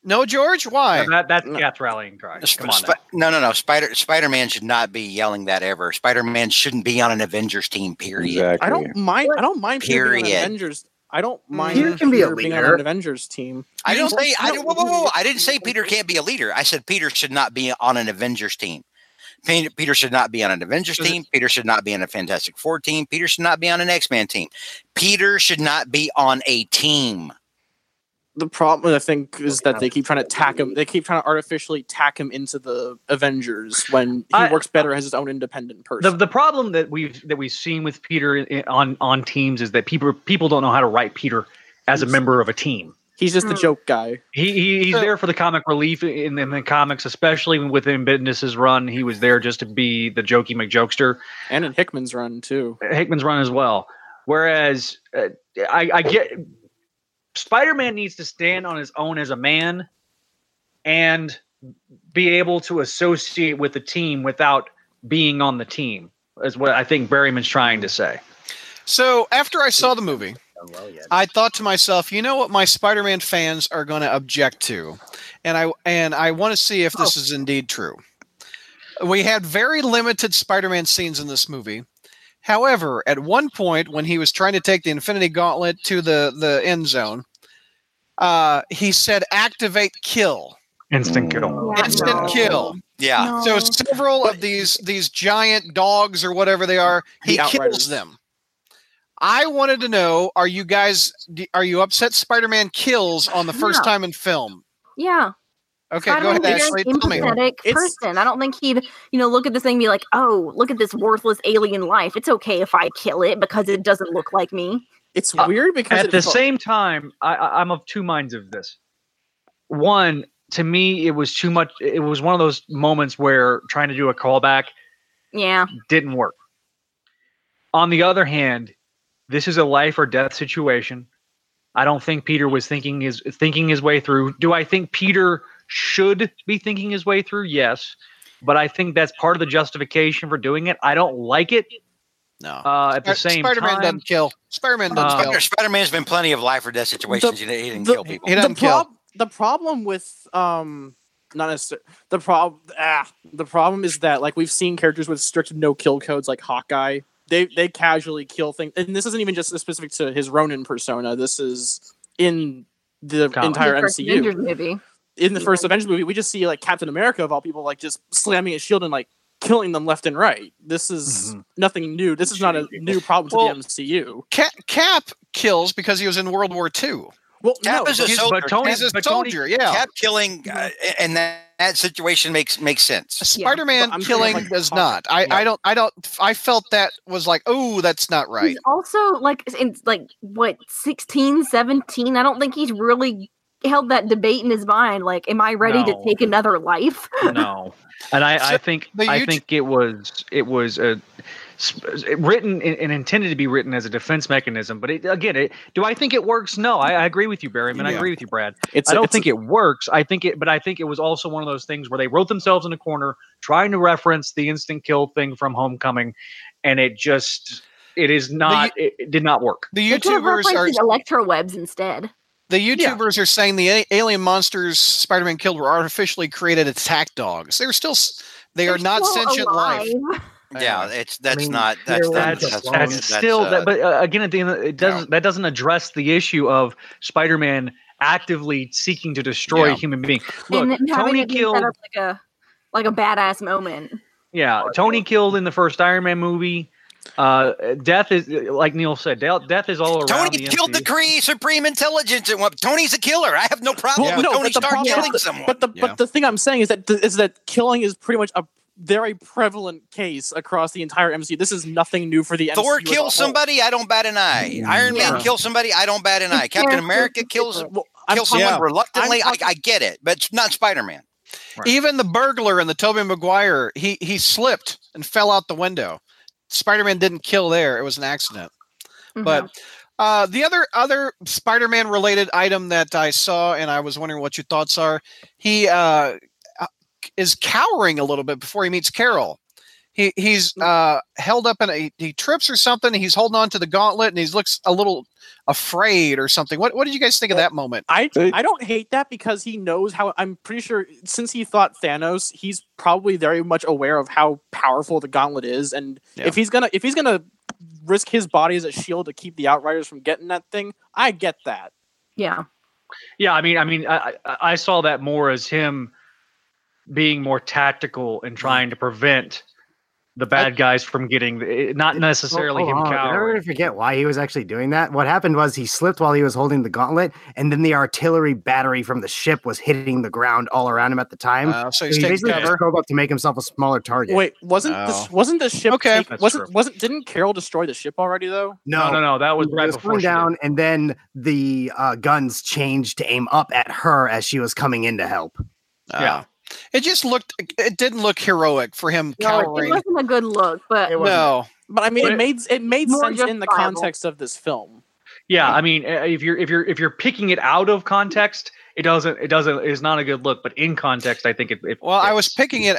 no, George, why? No, that, that's no. Cap's rallying cry. Sp- Come on, Sp- no, no, no. Spider Spider-Man should not be yelling that ever. Spider-Man shouldn't be on an Avengers team. Period. Exactly. I don't mind. I don't mind. Period. Being on Avengers. I don't mind. Peter can be Peter a leader. Being on an Avengers team. I don't say. I don't, whoa, whoa, whoa! I didn't say Peter can't be a leader. I said Peter should not be on an Avengers team. Peter should not be on an Avengers team. Peter should not be on a Fantastic Four team. Peter should not be on an X-Men team. Peter should not be on a team. The problem, I think, is that they keep trying to tack him. They keep trying to artificially tack him into the Avengers when he I, works better as his own independent person. The, the problem that we've that we've seen with Peter on on teams is that people people don't know how to write Peter as a member of a team. He's just the joke guy. He, he he's there for the comic relief in, in the comics, especially within Bendis's run. He was there just to be the jokey McJokester, and in Hickman's run too. Hickman's run as well. Whereas uh, I, I get Spider-Man needs to stand on his own as a man, and be able to associate with the team without being on the team. Is what I think Berryman's trying to say. So after I saw the movie. Well, yeah. I thought to myself, you know what my Spider-Man fans are going to object to, and I and I want to see if this oh. is indeed true. We had very limited Spider-Man scenes in this movie. However, at one point when he was trying to take the Infinity Gauntlet to the, the end zone, uh, he said, activate kill. Instant kill. Yeah. Instant no. kill. Yeah. No. So several of these these giant dogs or whatever they are, he the kills them. I wanted to know, are you guys, are you upset Spider-Man kills on the first yeah. time in film? Yeah. Okay, go ahead, Ashley. Tell me. Person. I don't think he'd, you know, look at this thing and be like, oh, look at this worthless alien life. It's okay if I kill it because it doesn't look like me. It's uh, weird because... At the fun. same time, I, I'm of two minds of this. One, to me, it was too much. It was one of those moments where trying to do a callback yeah. didn't work. On the other hand, this is a life or death situation. I don't think Peter was thinking his, thinking his way through. Do I think Peter... should be thinking his way through? Yes. But I think that's part of the justification for doing it. I don't like it. No. Uh, at the same time, Spider-Man doesn't kill. Spider-Man doesn't kill. Spider-Man's been plenty of life or death situations. The, he didn't the, kill people. He doesn't the, prob- kill. the problem with um not necessarily the problem ah, the problem is that like we've seen characters with strict no kill codes like Hawkeye. They they casually kill things, and this isn't even just specific to his Ronin persona. This is in the Colin. entire the M C U. Avengers movie. In the first Avengers movie, we just see like Captain America of all people like just slamming his shield and like killing them left and right. This is mm-hmm. nothing new. This is not a new problem to well, the M C U. Cap, Cap kills because he was in World War Two. Well, Cap no, is a soldier. But Tony, He's a but soldier. Tony, yeah, Cap killing uh, and that, that situation makes makes sense. Yeah. Spider-Man killing sure, like, does not. I, yeah. I don't. I don't. I felt that was like, oh, that's not right. He's also, like in like what sixteen, seventeen I don't think he's really held that debate in his mind, like, am I ready no. to take another life? No, and I, so I think I think it was it was a, it written and intended to be written as a defense mechanism. But it, again, it, do I think it works? No, I, I agree with you, Barry, I mean, yeah. I agree with you, Brad. It's I don't a, think a, it works. I think it, but I think it was also one of those things where they wrote themselves in a corner trying to reference the instant kill thing from Homecoming, and it just it is not the, it, it did not work. The YouTubers are electrowebs instead. The YouTubers yeah. are saying the alien monsters Spider-Man killed were artificially created attack dogs. They're still, they They're are not sentient alive. life. Yeah, it's that's I mean, not that's that's, that's, that's, that's still. That's, uh, that, but uh, again, at the end, it doesn't. No. That doesn't address the issue of Spider-Man actively seeking to destroy yeah. a human being. Look, and Tony killed like a like a badass moment. Yeah, Tony killed in the first Iron Man movie. Uh, death is, like Neil said, death is all around. Tony the killed M C U. The Kree Supreme Intelligence. Tony's a killer. I have no problem yeah. with no, Tony Stark problem, killing but someone. But the yeah. but the thing I'm saying is that th- is that killing is pretty much a very prevalent case across the entire M C U. This is nothing new for the M C U. Thor kills somebody. I don't bat an eye. Iron yeah. Man kills somebody. I don't bat an eye. Captain America kills well, kills someone yeah. reluctantly. I, I get it, but it's not Spider-Man. Right. Even the burglar in the Tobey Maguire, he he slipped and fell out the window. Spider-Man didn't kill there. It was an accident. Mm-hmm. But uh, the other other Spider-Man related item that I saw, and I was wondering what your thoughts are, he uh, is cowering a little bit before he meets Carol. He He's uh, held up, and he, he trips or something. He's holding on to the gauntlet, and he looks a little afraid or something. What What did you guys think of that moment? I, I don't hate that because he knows how. I'm pretty sure since he fought Thanos, he's probably very much aware of how powerful the gauntlet is, and yeah. if he's gonna if he's gonna risk his body as a shield to keep the Outriders from getting that thing, I get that. Yeah, yeah. I mean, I mean, I I saw that more as him being more tactical and trying to prevent the bad guys from getting, not necessarily oh, him cowering. I never forget why he was actually doing that. What happened was he slipped while he was holding the gauntlet, and then the artillery battery from the ship was hitting the ground all around him at the time. Uh, so, so he basically drove up to make himself a smaller target. Wait, wasn't oh. this, wasn't the ship? Okay, take, wasn't true. wasn't didn't Carol destroy the ship already though? No, no, no, no that was right was before down, did. And then the uh, guns changed to aim up at her as she was coming in to help. Uh. Yeah. It just looked. It didn't look heroic for him no, cowering. It wasn't a good look, but it no. But I mean, but it, it made it made sense in the viable. context of this film. Yeah, I mean, if you're if you're if you're picking it out of context, it doesn't it doesn't it's not a good look. But in context, I think it. it well, fits. I was picking it.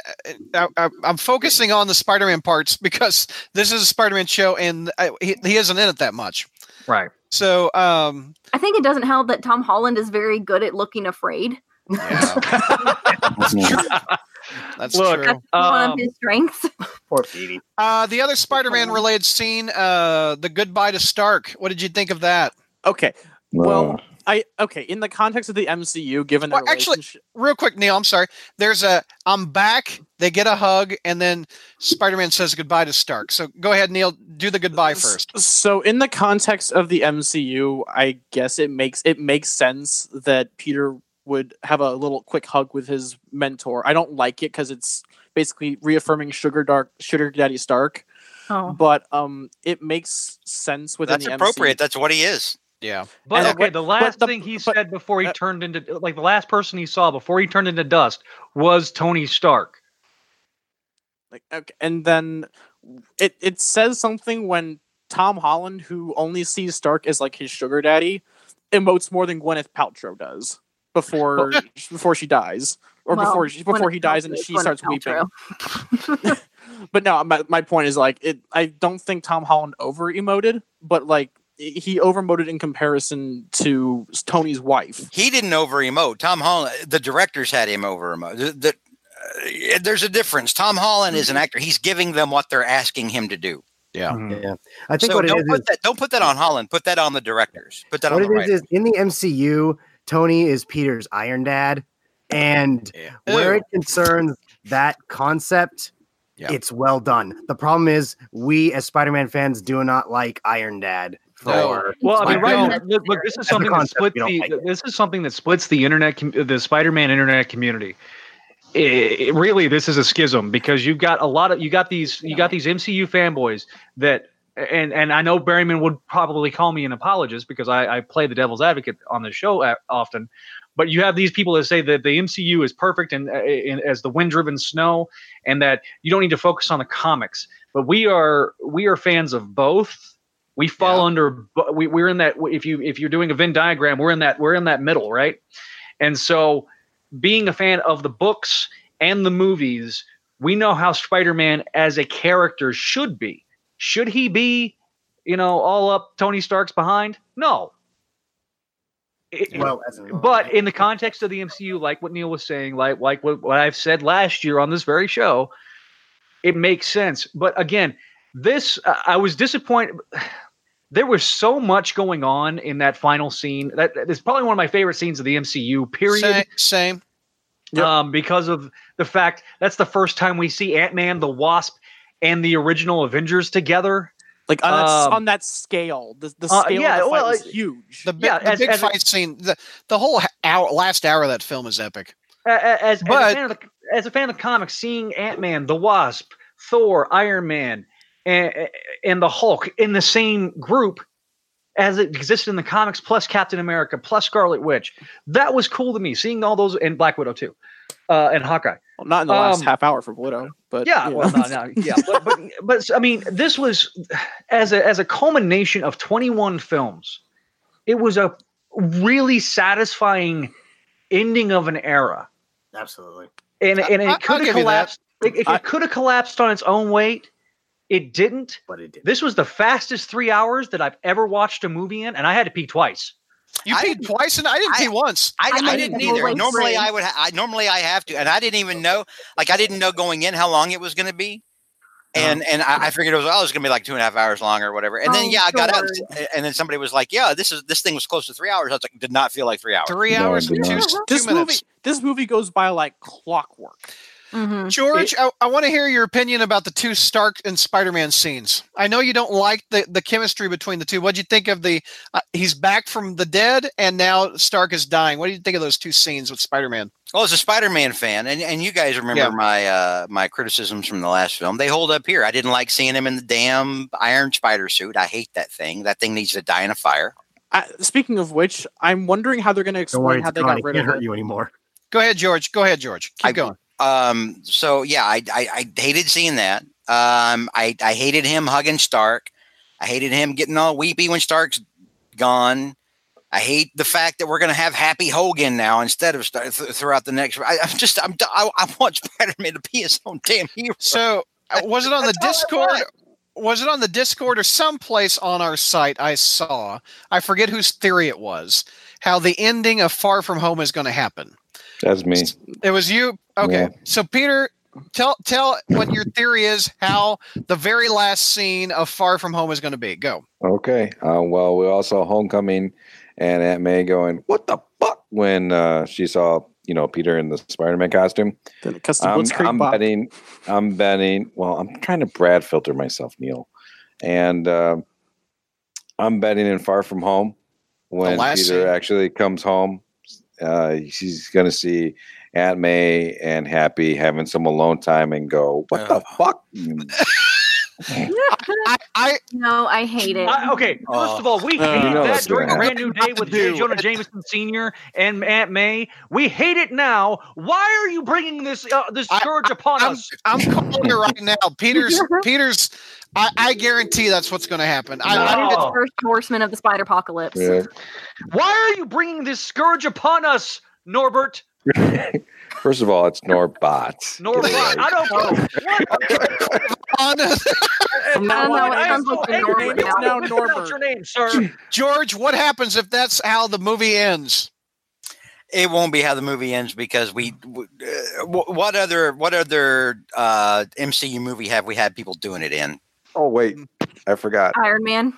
I, I, I'm focusing on the Spider-Man parts because this is a Spider-Man show, and I, he he isn't in it that much. Right. So um, I think it doesn't help that Tom Holland is very good at looking afraid. Yeah. That's true. That's Look, true. Um, one of his strengths. Poor Petey. Uh, the other Spider-Man related scene, uh, the goodbye to Stark. What did you think of that? Okay. Well, I okay. In the context of the M C U, given well, actually, real quick, Neil, I'm sorry. There's a I'm back. They get a hug, and then Spider-Man says goodbye to Stark. So go ahead, Neil. Do the goodbye first. So in the context of the M C U, I guess it makes it makes sense that Peter would have a little quick hug with his mentor. I don't like it because it's basically reaffirming Sugar Dark, Sugar Daddy Stark. Oh. But um, it makes sense within the M C U. That's appropriate. That's what he is. Yeah. But and, okay, the last the, thing he but, said before he uh, turned into like the last person he saw before he turned into dust was Tony Stark. Like okay, and then it it says something when Tom Holland, who only sees Stark as like his sugar daddy, emotes more than Gwyneth Paltrow does before before she dies or well, before she, before Gwyneth he dies Paltrow, and she Gwyneth starts Paltrow. weeping. But no, my my point is like it I don't think Tom Holland over emoted, but like he overmoted in comparison to Tony's wife. He didn't over-emote. Tom Holland, the directors had him over-emote. The, the, uh, there's a difference. Tom Holland mm-hmm. is an actor. He's giving them what they're asking him to do. Yeah. Mm-hmm. yeah. I think so what don't it is, put is, that, don't put that on Holland. Put that on the directors. Put that what on the writers. Is, in the M C U, Tony is Peter's Iron Dad. And yeah. where Ew. it concerns that concept... Yeah. It's well done. The problem is we as Spider-Man fans do not like Iron Dad. For well, I mean, right. Look, look, this is something that splits the. Like this is something that splits the internet, com- the Spider-Man internet community. It, it, really, this is a schism because you've got a lot of you got these you got these M C U fanboys that, and and I know Berryman would probably call me an apologist because I, I play the devil's advocate on the show often, but you have these people that say that the M C U is perfect and, and as the wind-driven snow, and that you don't need to focus on the comics. But we are we are fans of both. We fall yeah. under. We, we're in that. If you if you're doing a Venn diagram, we're in that. We're in that middle, right? And so, being a fan of the books and the movies, we know how Spider-Man as a character should be. Should he be, you know, all up Tony Stark's behind? No. It, well, but in the context of the M C U, like what Neil was saying, like like what, what I've said last year on this very show, it makes sense. But again, this I was disappointed. There was so much going on in that final scene. That is probably one of my favorite scenes of the M C U, period. Same. same. Yep. Um, because of the fact that's the first time we see Ant-Man, the Wasp, and the original Avengers together. Like on, um, that, on that scale, the, the scale uh, yeah, of the fight well, is huge. The big, yeah, the as, big as fight a, scene, the, the whole hour, last hour of that film is epic. As, but, as, a fan of the, as a fan of the comics, seeing Ant-Man, the Wasp, Thor, Iron Man, And, and the Hulk in the same group as it existed in the comics, plus Captain America, plus Scarlet Witch. That was cool to me, seeing all those, and Black Widow too, uh, and Hawkeye. Well, not in the um, last half hour for Widow, but yeah, you know. well, no, no, yeah, but, but but I mean, this was as a as a culmination of twenty-one films. It was a really satisfying ending of an era. Absolutely, and and it could have collapsed. It, it, it could have collapsed on its own weight. It didn't, but it did. This was the fastest three hours that I've ever watched a movie in, and I had to pee twice. You I peed twice, and I didn't I, pee once. I, I, I, I didn't either. Normally, I would. Ha- I normally I have to, and I didn't even know. Like I didn't know going in how long it was going to be, and and I, I figured it was oh, it was going to be like two and a half hours long or whatever. And oh, then yeah, I got out, and then somebody was like, "Yeah, this is this thing was close to three hours." I was like, "Did not feel like three hours." Three hours. No, two, no. two this minutes. movie. This movie goes by like clockwork. Mm-hmm. George, I, I want to hear your opinion about the two Stark and Spider-Man scenes. I know you don't like the, the chemistry between the two. What do you think of the uh, he's back from the dead and now Stark is dying? What do you think of those two scenes with Spider-Man? Well, as a Spider-Man fan, and, and you guys remember yeah. my uh, my criticisms from the last film. They hold up here. I didn't like seeing him in the damn Iron Spider suit. I hate that thing. That thing needs to die in a fire. Uh, speaking of which, I'm wondering how they're going to explain worry, how they got rid of it. It can't hurt you anymore. Go ahead, George. Go ahead, George. Keep I, going. Um, so yeah, I, I, I hated seeing that. Um, I, I hated him hugging Stark. I hated him getting all weepy when Stark's gone. I hate the fact that we're going to have Happy Hogan now instead of Stark th- throughout the next, I, I'm just, I'm, I, I want Spider-Man to be his own damn hero. So was it on the Discord? Was it on the Discord or someplace on our site? I saw, I forget whose theory it was, how the ending of Far From Home is going to happen. That's me. It was you. Okay, yeah. So Peter, tell tell what your theory is, how the very last scene of Far From Home is going to be. Go. Okay. Uh, well, we all saw Homecoming and Aunt May going, "What the fuck?" when uh, she saw, you know, Peter in the Spider-Man costume. The custom I'm, I'm betting. I'm betting. Well, I'm trying to Brad filter myself, Neil, and uh, I'm betting in Far From Home when Peter scene. actually comes home, uh, she's going to see Aunt May and Happy having some alone time and go, "What the fuck?" I, I no, I hate it. I, okay, uh, first of all, we uh, hate you know that during a brand new day with J. Jonah Jameson Senior and Aunt May. We hate it now. Why are you bringing this uh, this scourge I, I, upon I'm, us? I'm calling it right now, Peter's. Peter's. I, I guarantee that's what's going to happen. I, I did the first horseman of the spider apocalypse. Yeah. Why are you bringing this scourge upon us, Norbert? First of all, it's Norbot. Norbot. I don't know. From now on, it's now Norbert. Your name, sir. George, what happens if that's how the movie ends? It won't be how the movie ends because we. Uh, what other what other uh, M C U movie have we had people doing it in? Oh wait, I forgot. Iron Man.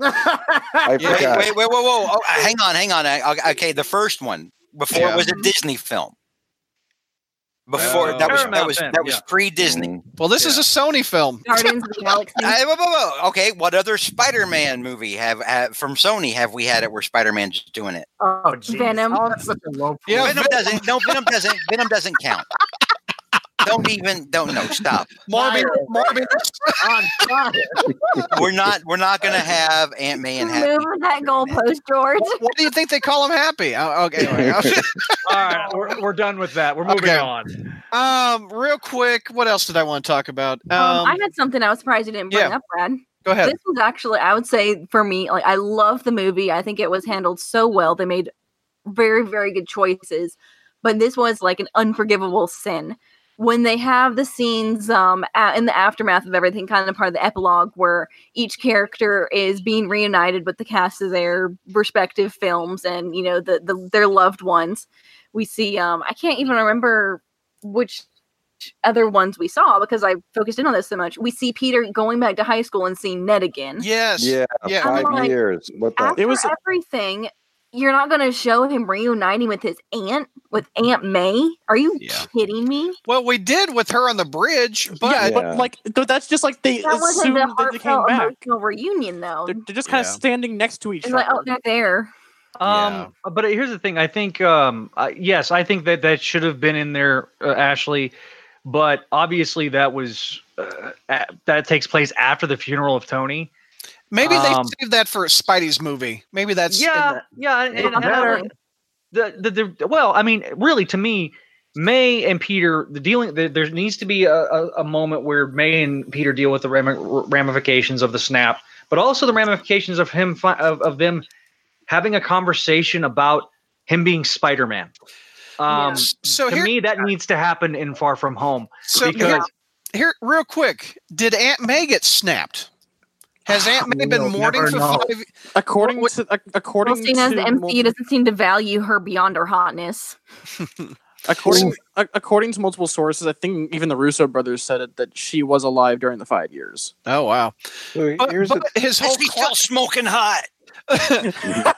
I forgot. Wait, wait, wait, whoa, whoa! Oh, hang on, hang on. I, okay, the first one. Before yeah. it was a Disney film. Before uh, that was that was that was yeah. pre-Disney. Well, this yeah. is a Sony film. Guardians of the Galaxy. I, whoa, whoa, whoa. Okay, what other Spider-Man movie have, have from Sony have we had it where Spider-Man's doing it? Oh, geez. Venom. Oh, that's such a low point. Yeah, Venom doesn't. No, Venom doesn't. Venom doesn't count. Don't even. Don't no. Stop. Marvin. Marvin. we're not. We're not going to have Aunt May and Happy. Move that goalpost, George. What, what do you think they call him Happy? Oh, okay. Anyway. All right. We're we're done with that. We're moving okay. on. Um. Real quick. What else did I want to talk about? Um, um. I had something. I was surprised you didn't bring yeah. up, Brad. Go ahead. This was actually. I would say for me, like I love the movie. I think it was handled so well. They made very very good choices, but this was like an unforgivable sin. When they have the scenes um, at, in the aftermath of everything, kind of part of the epilogue where each character is being reunited with the cast of their respective films and, you know, the, the their loved ones. We see, um, I can't even remember which other ones we saw because I focused in on this so much. We see Peter going back to high school and seeing Ned again. Yes. Yeah, yeah. Five like, years. What the- after it was- everything... You're not going to show him reuniting with his aunt, with Aunt May? Are you yeah. kidding me? Well, we did with her on the bridge, but, yeah, but yeah. like that's just like they that assumed the that they came back. Reunion, though. They're, they're just kind yeah. of standing next to each other. Like, oh, they're there. Um, yeah. But here's the thing. I think, um, uh, yes, I think that that should have been in there, uh, Ashley. But obviously that was uh, at, that takes place after the funeral of Tony. Maybe they um, saved that for Spidey's movie. Maybe that's yeah, yeah. And, and, and I, the, the the well, I mean, really, to me, May and Peter, the dealing. The, there needs to be a, a, a moment where May and Peter deal with the ram, ramifications of the snap, but also the ramifications of him of, of them having a conversation about him being Spider-Man. Um, yeah. So to here, me, that needs to happen in Far From Home. So because here, here real quick, did Aunt May get snapped? Has Aunt May been mourning for five years? According what, to, uh, according well, to as the M C U doesn't seem to value her beyond her hotness. according, uh, according to multiple sources, I think even the Russo brothers said it that she was alive during the five years. Oh wow! But, but the, his whole she's still smoking hot.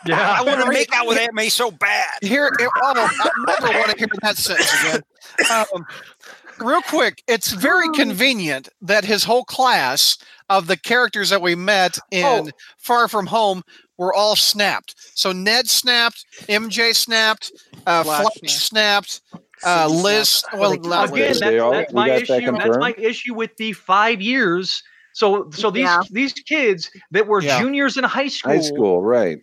yeah, I want to make out with Aunt May so bad. Here, it, oh, I never want to hear that sentence again. Um, real quick, it's very convenient that his whole class of the characters that we met in oh. Far From Home were all snapped. So Ned snapped, M J snapped, uh, Flash snapped, uh, Liz. Well, again, that's my issue. That's my issue with the five years. So, so these yeah. these kids that were yeah. juniors in high school. High school, right?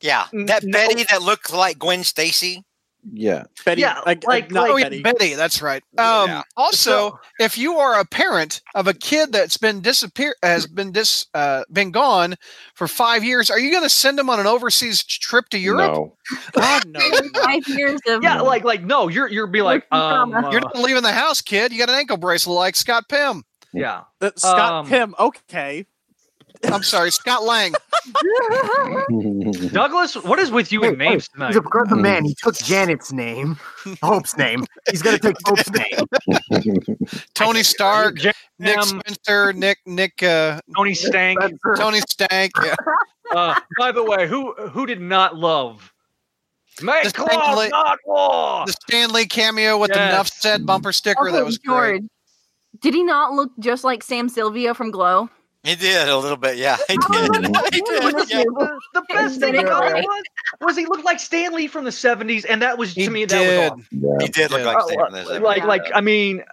Yeah, that no. Betty that looked like Gwen Stacy. Yeah, Betty. Yeah, like, like, like oh, Betty. Betty. That's right. Um, yeah. Also, so, if you are a parent of a kid that's been disappear has been dis uh, been gone for five years, are you going to send them on an overseas trip to Europe? No, God, no. Five years of yeah, like like no, you're you're be like um, uh, you're not leaving the house, kid. You got an ankle bracelet like Scott Pym. Yeah, uh, Scott um, Pym. Okay. I'm sorry, Scott Lang. Douglas, what is with you and hey, names tonight? He's a MacArthur man. He took Janet's name, Hope's name. He's going to take Hope's name. Tony Stark, Jan- Nick Spencer, Nick, Nick, uh, Tony Stank, Tony Stank. Yeah. Uh, by the way, who who did not love? Make the Stan Lee, not war. The Stan Lee cameo with yes. the Nuff Said bumper sticker. Okay, that was George. Great. Did he not look just like Sam Sylvia from Glow? He did a little bit, yeah. He did. He did. Yeah. The best thing about it was, was he looked like Stan Lee from the seventies, and that was to he me did. that was awesome. Yeah. He did look yeah. like Stan Lee. Uh, like, like I mean,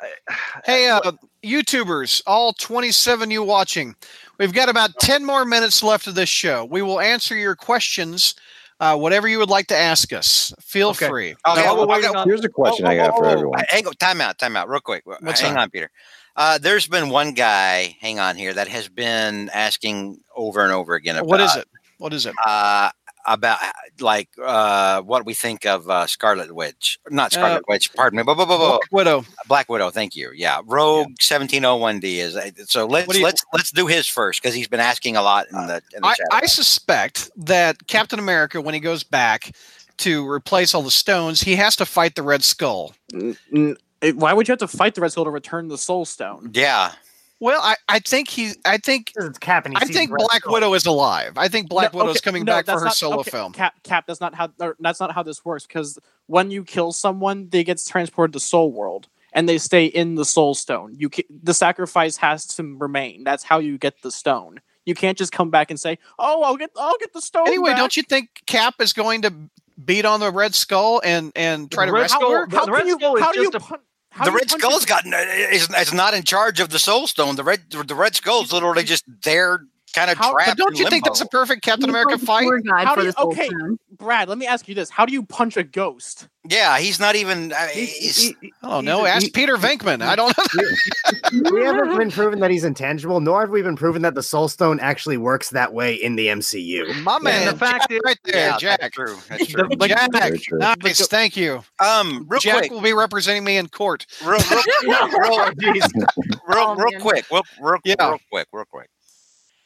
hey, uh, YouTubers, all twenty-seven you watching, we've got about ten more minutes left of this show. We will answer your questions. Uh, whatever you would like to ask us, feel okay. free. Okay, now, well, got, here's a question oh, I got oh, for oh, everyone. Hang on, time out, time out, real quick. What's hang on, on Peter. Uh, there's been one guy, hang on here, that has been asking over and over again about what is it? What is it? Uh, about like uh, what we think of uh, Scarlet Witch, not Scarlet uh, Witch. Pardon me, blah, blah, blah, blah. Black Widow. Black Widow. Thank you. Yeah, Rogue seventeen oh one D is. So let's you, let's let's do his first because he's been asking a lot in the. In the I, chat I suspect that Captain America, when he goes back to replace all the stones, he has to fight the Red Skull. Why would you have to fight the Red Skull to return the Soul Stone? Yeah. Well, I, I think he I think it's Cap and he I think Black Skull. Widow is alive. I think Black no, Widow okay, is coming no, back for her not, solo okay, film. Cap, Cap, that's not how that's not how this works. Because when you kill someone, they get transported to Soul World and they stay in the Soul Stone. You can, the sacrifice has to remain. That's how you get the stone. You can't just come back and say, "Oh, I'll get I'll get the stone." Anyway, back. Don't you think Cap is going to beat on the Red Skull and and try the to rescue her? How, how, how, you, how do you? Pun- How the Red Skull's got is, is not in charge of the Soul Stone. The Red the Red Skull's literally just there, kind of trapped. But don't you think that's a perfect Captain America fight? How do you, okay, Brad, let me ask you this: how do you punch a ghost? Yeah, he's not even. I mean, he's, he, he, oh no! He, ask he, Peter Venkman. I don't know. We haven't been proven that he's intangible, nor have we been proven that the Soul Stone actually works that way in the M C U. My man, yeah. the fact Jack, is, right there, yeah, Jack. That's true. That's true. The, Jack, true. Nice, the, thank you. Um, real Jack quick. will be representing me in court. Real, real, real, real, real, real quick. Real, real, yeah. real quick. Real quick.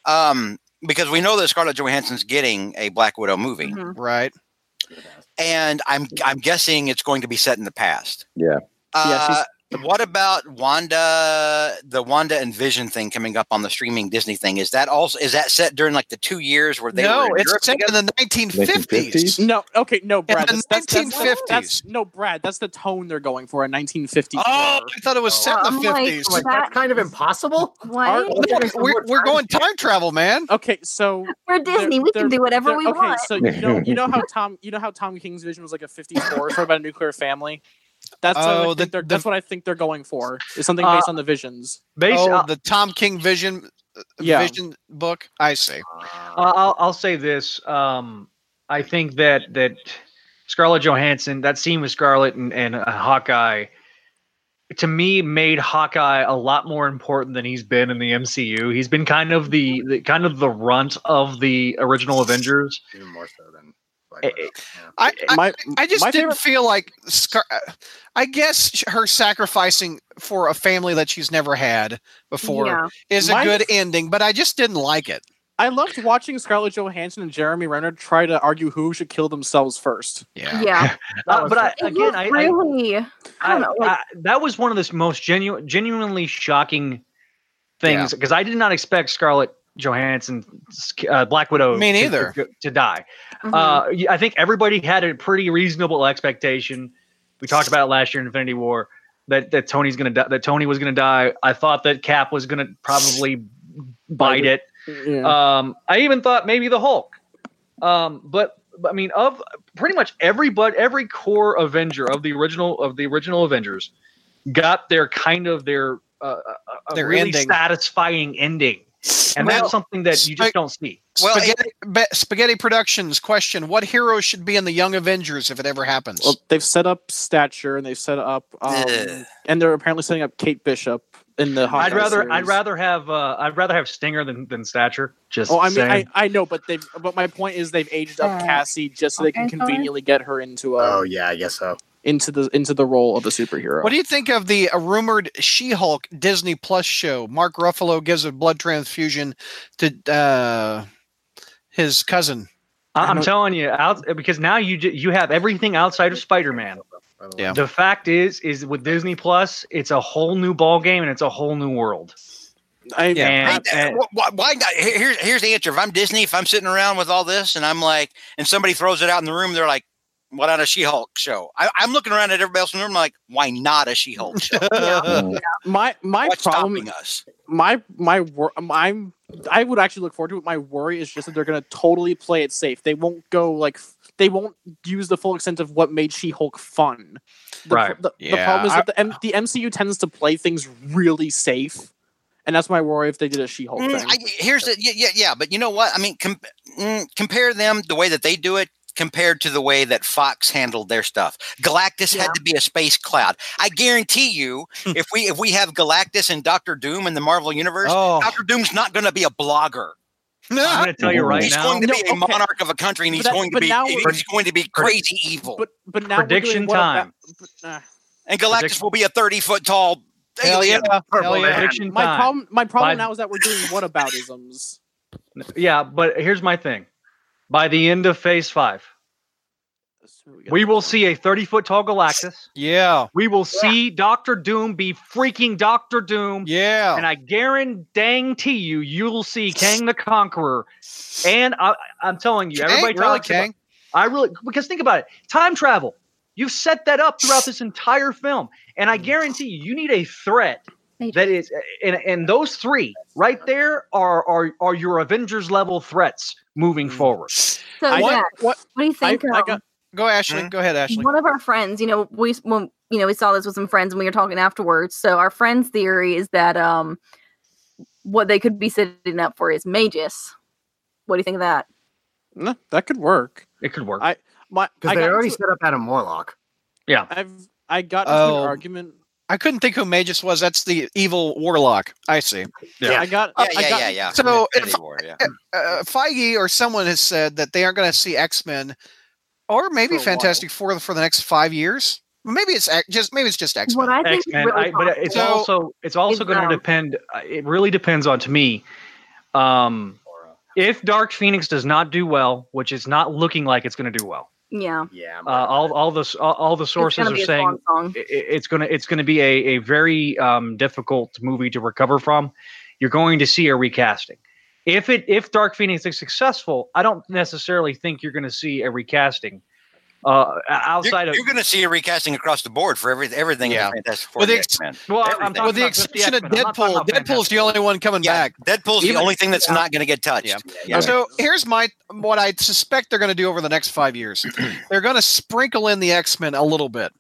Um, because we know that Scarlett Johansson's getting a Black Widow movie, mm-hmm. right? And I'm I'm guessing it's going to be set in the past. Yeah. Uh, yeah what about Wanda? The Wanda and Vision thing coming up on the streaming Disney thing is that also is that set during like the two years where they? No, were in it's Europe set together? in the nineteen fifties. No, okay, no, Brad. In the that's, nineteen fifties. That's, that's, no, Brad. That's the tone they're going for in nineteen fifty-four. Oh, I thought it was set in the fifties. Like, that, that's kind of impossible. What? No, we're we're going time travel, man. Okay, so we're Disney. We can do whatever we okay, want. Okay, so you know you know how Tom you know how Tom King's Vision was like a fifty-four sort of a nuclear family. That's, oh, what the, the, that's what I think they're going for. Is something based uh, on the visions. Based oh, on the Tom King Vision, uh, yeah. Vision book. I see. Uh, I'll I'll say this. Um, I think that that Scarlett Johansson, that scene with Scarlett and, and uh, Hawkeye, to me made Hawkeye a lot more important than he's been in the M C U. He's been kind of the, the kind of the runt of the original Avengers. Even more so than. I, I, I, I just my didn't favorite. feel like Scar- I guess her sacrificing for a family that she's never had before yeah. is a my, good ending, but I just didn't like it. I loved watching Scarlett Johansson and Jeremy Renner try to argue who should kill themselves first. Yeah, yeah. uh, but I, again, I, really, I, I, I, know, like, I that was one of the most genuine, genuinely shocking things because yeah. I did not expect Scarlett Johansson, uh, Black Widow Me neither. To, to, to die. Mm-hmm. Uh, I think everybody had a pretty reasonable expectation. We talked about it last year in Infinity War that, that Tony's going to die, that Tony was going to die. I thought that Cap was going to probably bite it. Yeah. Um, I even thought maybe the Hulk. Um, but, but I mean, of pretty much every but every core Avenger of the original of the original Avengers got their kind of their uh, a their really ending. satisfying ending. And well, that's something that you just don't see. Well, Spaghetti, it, Spaghetti Productions question: what hero should be in the Young Avengers if it ever happens? Well, they've set up Stature, and they've set up, um, and they're apparently setting up Kate Bishop in the. Hawkeye I'd rather, series. I'd rather have, uh, I'd rather have Stinger than, than Stature. Just. Oh, I mean, saying. I I know, but they, but my point is, they've aged up Cassie just so okay, they can conveniently get her into a. Oh yeah, I guess so. into the into the role of a superhero. What do you think of the rumored She-Hulk Disney Plus show? Mark Ruffalo gives a blood transfusion to uh, his cousin. I'm telling you, out, because now you you have everything outside of Spider-Man. Yeah. The fact is, is with Disney Plus, it's a whole new ball game and it's a whole new world. I, and, I, and, why, why not? Here's here's the answer. If I'm Disney, if I'm sitting around with all this and I'm like, and somebody throws it out in the room, they're like, what on a She-Hulk show? I, I'm looking around at everybody else in the room, like, why not a She-Hulk show? yeah. Yeah. My my What's problem us? My my wor- my I would actually look forward to it. My worry is just that they're going to totally play it safe. They won't go like they won't use the full extent of what made She-Hulk fun. The, right. The, yeah. the problem is that the, M- the M C U tends to play things really safe. And that's my worry if they did a She-Hulk mm, thing. I, here's the, yeah, yeah, yeah, but you know what? I mean, com- mm, compare them the way that they do it compared to the way that Fox handled their stuff. Galactus yeah. had to be a space cloud. I guarantee you, if we if we have Galactus and Doctor Doom in the Marvel Universe, oh. Doctor Doom's not going to be a blogger. No, I'm going to tell you right he's now. He's going to no, be a okay. monarch of a country, and he's that, going to be he's going to be crazy evil. But but now prediction time. About, and Galactus prediction. will be a thirty foot tall. Hell yeah. Hell yeah. My problem, my problem now is that we're doing whataboutisms. Yeah, but here's my thing. By the end of phase five, we will see a thirty foot tall Galactus. Yeah. We will see yeah. Doctor Doom be freaking Doctor Doom. Yeah. And I guarantee you, you'll see Kang the Conqueror. And I, I'm telling you, everybody Kang? talks really, about Kang. I really, because think about it. Time travel. You've set that up throughout this entire film. And I guarantee you, you need a threat that is and, and those three right there are are are your Avengers level threats moving forward. So I, what, what, what do you think? I, I got, go Ashley. Go ahead, Ashley. One of our friends, you know, we when, you know, we saw this with some friends and we were talking afterwards. So our friend's theory is that um what they could be setting up for is Magus. What do you think of that? No, that could work. It could work. I Because they already into, set up Adam Warlock. Yeah. I've I got into oh, an argument. I couldn't think who Magus was. That's the evil warlock. I see. Yeah, yeah. I got yeah, I yeah, got, yeah, yeah. So if, War, yeah. Uh, Feige or someone has said that they aren't going to see X-Men or maybe Fantastic Four for the next five years. Maybe it's just maybe it's just X-Men. What I think X-Men really I, but it's so, also it's also going to um, depend. It really depends on to me. Um, if Dark Phoenix does not do well, which is not looking like it's going to do well. Yeah. Yeah. Uh, all all the all, all the sources are saying it, it's gonna it's gonna be a a very um, difficult movie to recover from. You're going to see a recasting. If it if Dark Phoenix is successful, I don't necessarily think you're going to see a recasting. Uh, outside you're, of you're going to see a recasting across the board for every, everything. Yeah. Fantastic Four, with the, ex- well, I'm with the exception of Deadpool, Deadpool's the only one coming yeah. back. Deadpool's Even, the only thing that's yeah. not going to get touched. Yeah. Yeah. Yeah. So here's my what I suspect they're going to do over the next five years. They're going to sprinkle in the X-Men a little bit.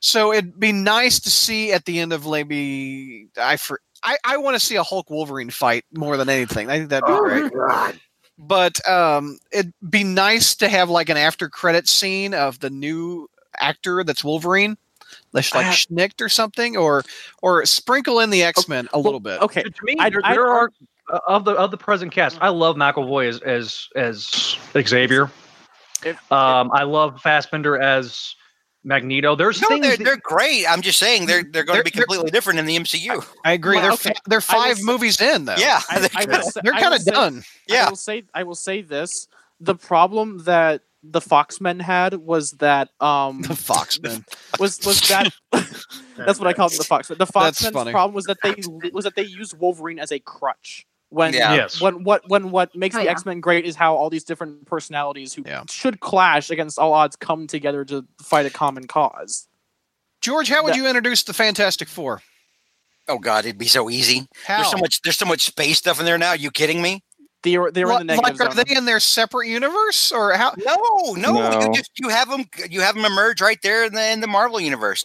So it'd be nice to see at the end of maybe I for, I, I want to see a Hulk Wolverine fight more than anything. I think that'd be oh great. God. But um, it'd be nice to have like an after credit scene of the new actor that's Wolverine, like uh, Schnick or something, or or sprinkle in the X-Men a little bit. Okay, to me, I, there, I, there I, are uh, of the of the present cast. I love McAvoy as as, as Xavier. Um, I love Fassbender as Magneto. There's no, things they're, they're great. I'm just saying they're they're going they're, to be completely different in the M C U. I, I agree. Well, they're okay. f- they're five will, movies in though. Yeah, I, they're, they're kind of done. Yeah. I will say I will say this: the problem that the Foxmen had was that um the Foxmen was was that that's what I call them, the Foxmen. The Foxmen's problem was that they was that they used Wolverine as a crutch. When yeah. yes. when what when what makes oh, the yeah. X-Men great is how all these different personalities who yeah. should clash against all odds come together to fight a common cause. George, how would yeah. you introduce the Fantastic Four? Oh God, it'd be so easy. How? There's so much there's so much space stuff in there now. Are you kidding me? They were, they were in the negative zone. Are they in their separate universe or how? No, no, no. You just you have them you have them emerge right there in the, in the Marvel universe.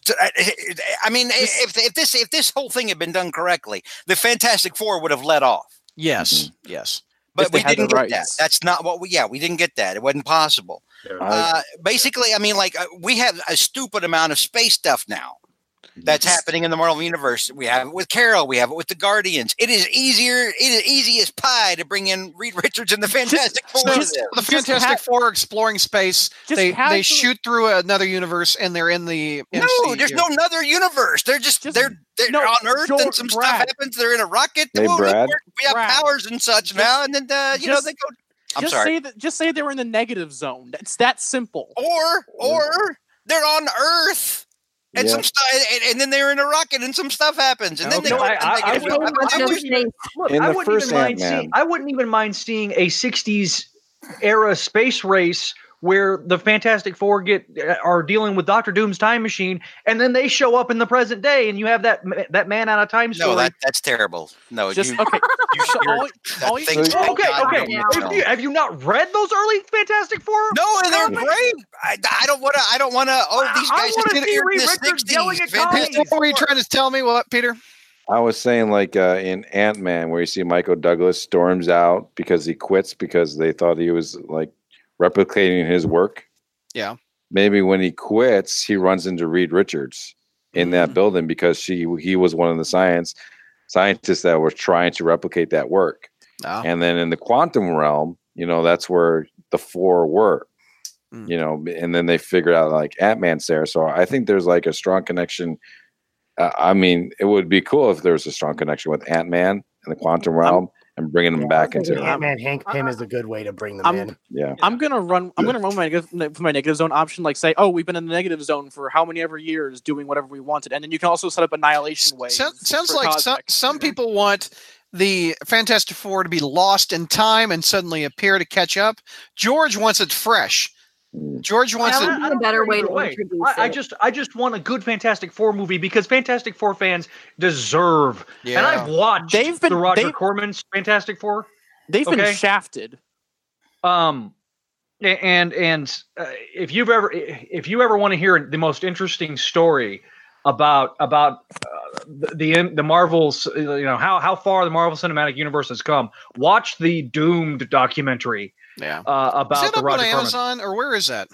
I mean, this, if if this if this whole thing had been done correctly, the Fantastic Four would have let off. Yes, mm-hmm. yes. But we didn't get that. That's not what we, yeah, we didn't get that. It wasn't possible. Uh, basically, I mean, like, uh, we have a stupid amount of space stuff now. that's happening in the Marvel Universe. We have it with Carol. We have it with the Guardians. It is easier. It is easy as pie to bring in Reed Richards and the Fantastic Four. So the Fantastic ha- Four are exploring space. They casually- they shoot through another universe and they're in the M C U. No, there's no another universe. They're just, just they're they're no, on Earth and some Brad. stuff happens. They're in a rocket. Hey, oh, Brad. We have Brad. powers and such just, now, and then uh, you just, know they go. I'm just sorry. Say that, just say they were in the negative zone. That's that simple. Or or they're on Earth. And yeah. some stuff, and, and then they're in a rocket, and some stuff happens, and then okay. they. No, I, I, I, I wouldn't, I wouldn't, look, I wouldn't even mind seeing. I wouldn't even mind seeing a sixties era space race where the Fantastic Four get are dealing with Doctor Doom's time machine, and then they show up in the present day, and you have that that man out of time story. No, that, that's terrible. No, just you, okay. You, all, all you, okay, okay. Yeah. Have, you, have you not read those early Fantastic Four? No, and they're great. I, I don't want to. I don't want to. Oh, these guys are in the sixties. What were you trying to tell me? What, Peter? I was saying, like uh, in Ant-Man, where you see Michael Douglas storms out because he quits because they thought he was like replicating his work. Yeah. Maybe when he quits, he runs into Reed Richards in mm-hmm. that building because she he was one of the science. scientists that were trying to replicate that work. Oh. And then in the quantum realm, you know, that's where the four were, mm. you know, and then they figured out like Ant-Man's there. So I think there's like a strong connection. Uh, I mean, it would be cool if there was a strong connection with Ant-Man and the quantum realm I'm, and bringing yeah, them back into it. Ant-Man, Hank Pym is a good way to bring them I'm, in. Yeah. I'm going to run, I'm going to run my negative, my negative zone option. Like say, oh, we've been in the negative zone for how many ever years doing whatever we wanted. And then you can also set up annihilation waves. So, sounds like some, some people want the Fantastic Four to be lost in time and suddenly appear to catch up. George wants it fresh. George wants I, I, I a better way to introduce I, it. I just, I just want a good Fantastic Four movie because Fantastic Four fans deserve. Yeah. And I've watched they've been, the Roger Corman's Fantastic Four. They've okay. been shafted. Um, and and uh, if you've ever, if you ever want to hear the most interesting story about about uh, the the, the Marvel's, you know how how far the Marvel Cinematic Universe has come, watch the Doomed documentary. Yeah, uh, about is that the Roger on Amazon Corman. Or where is that?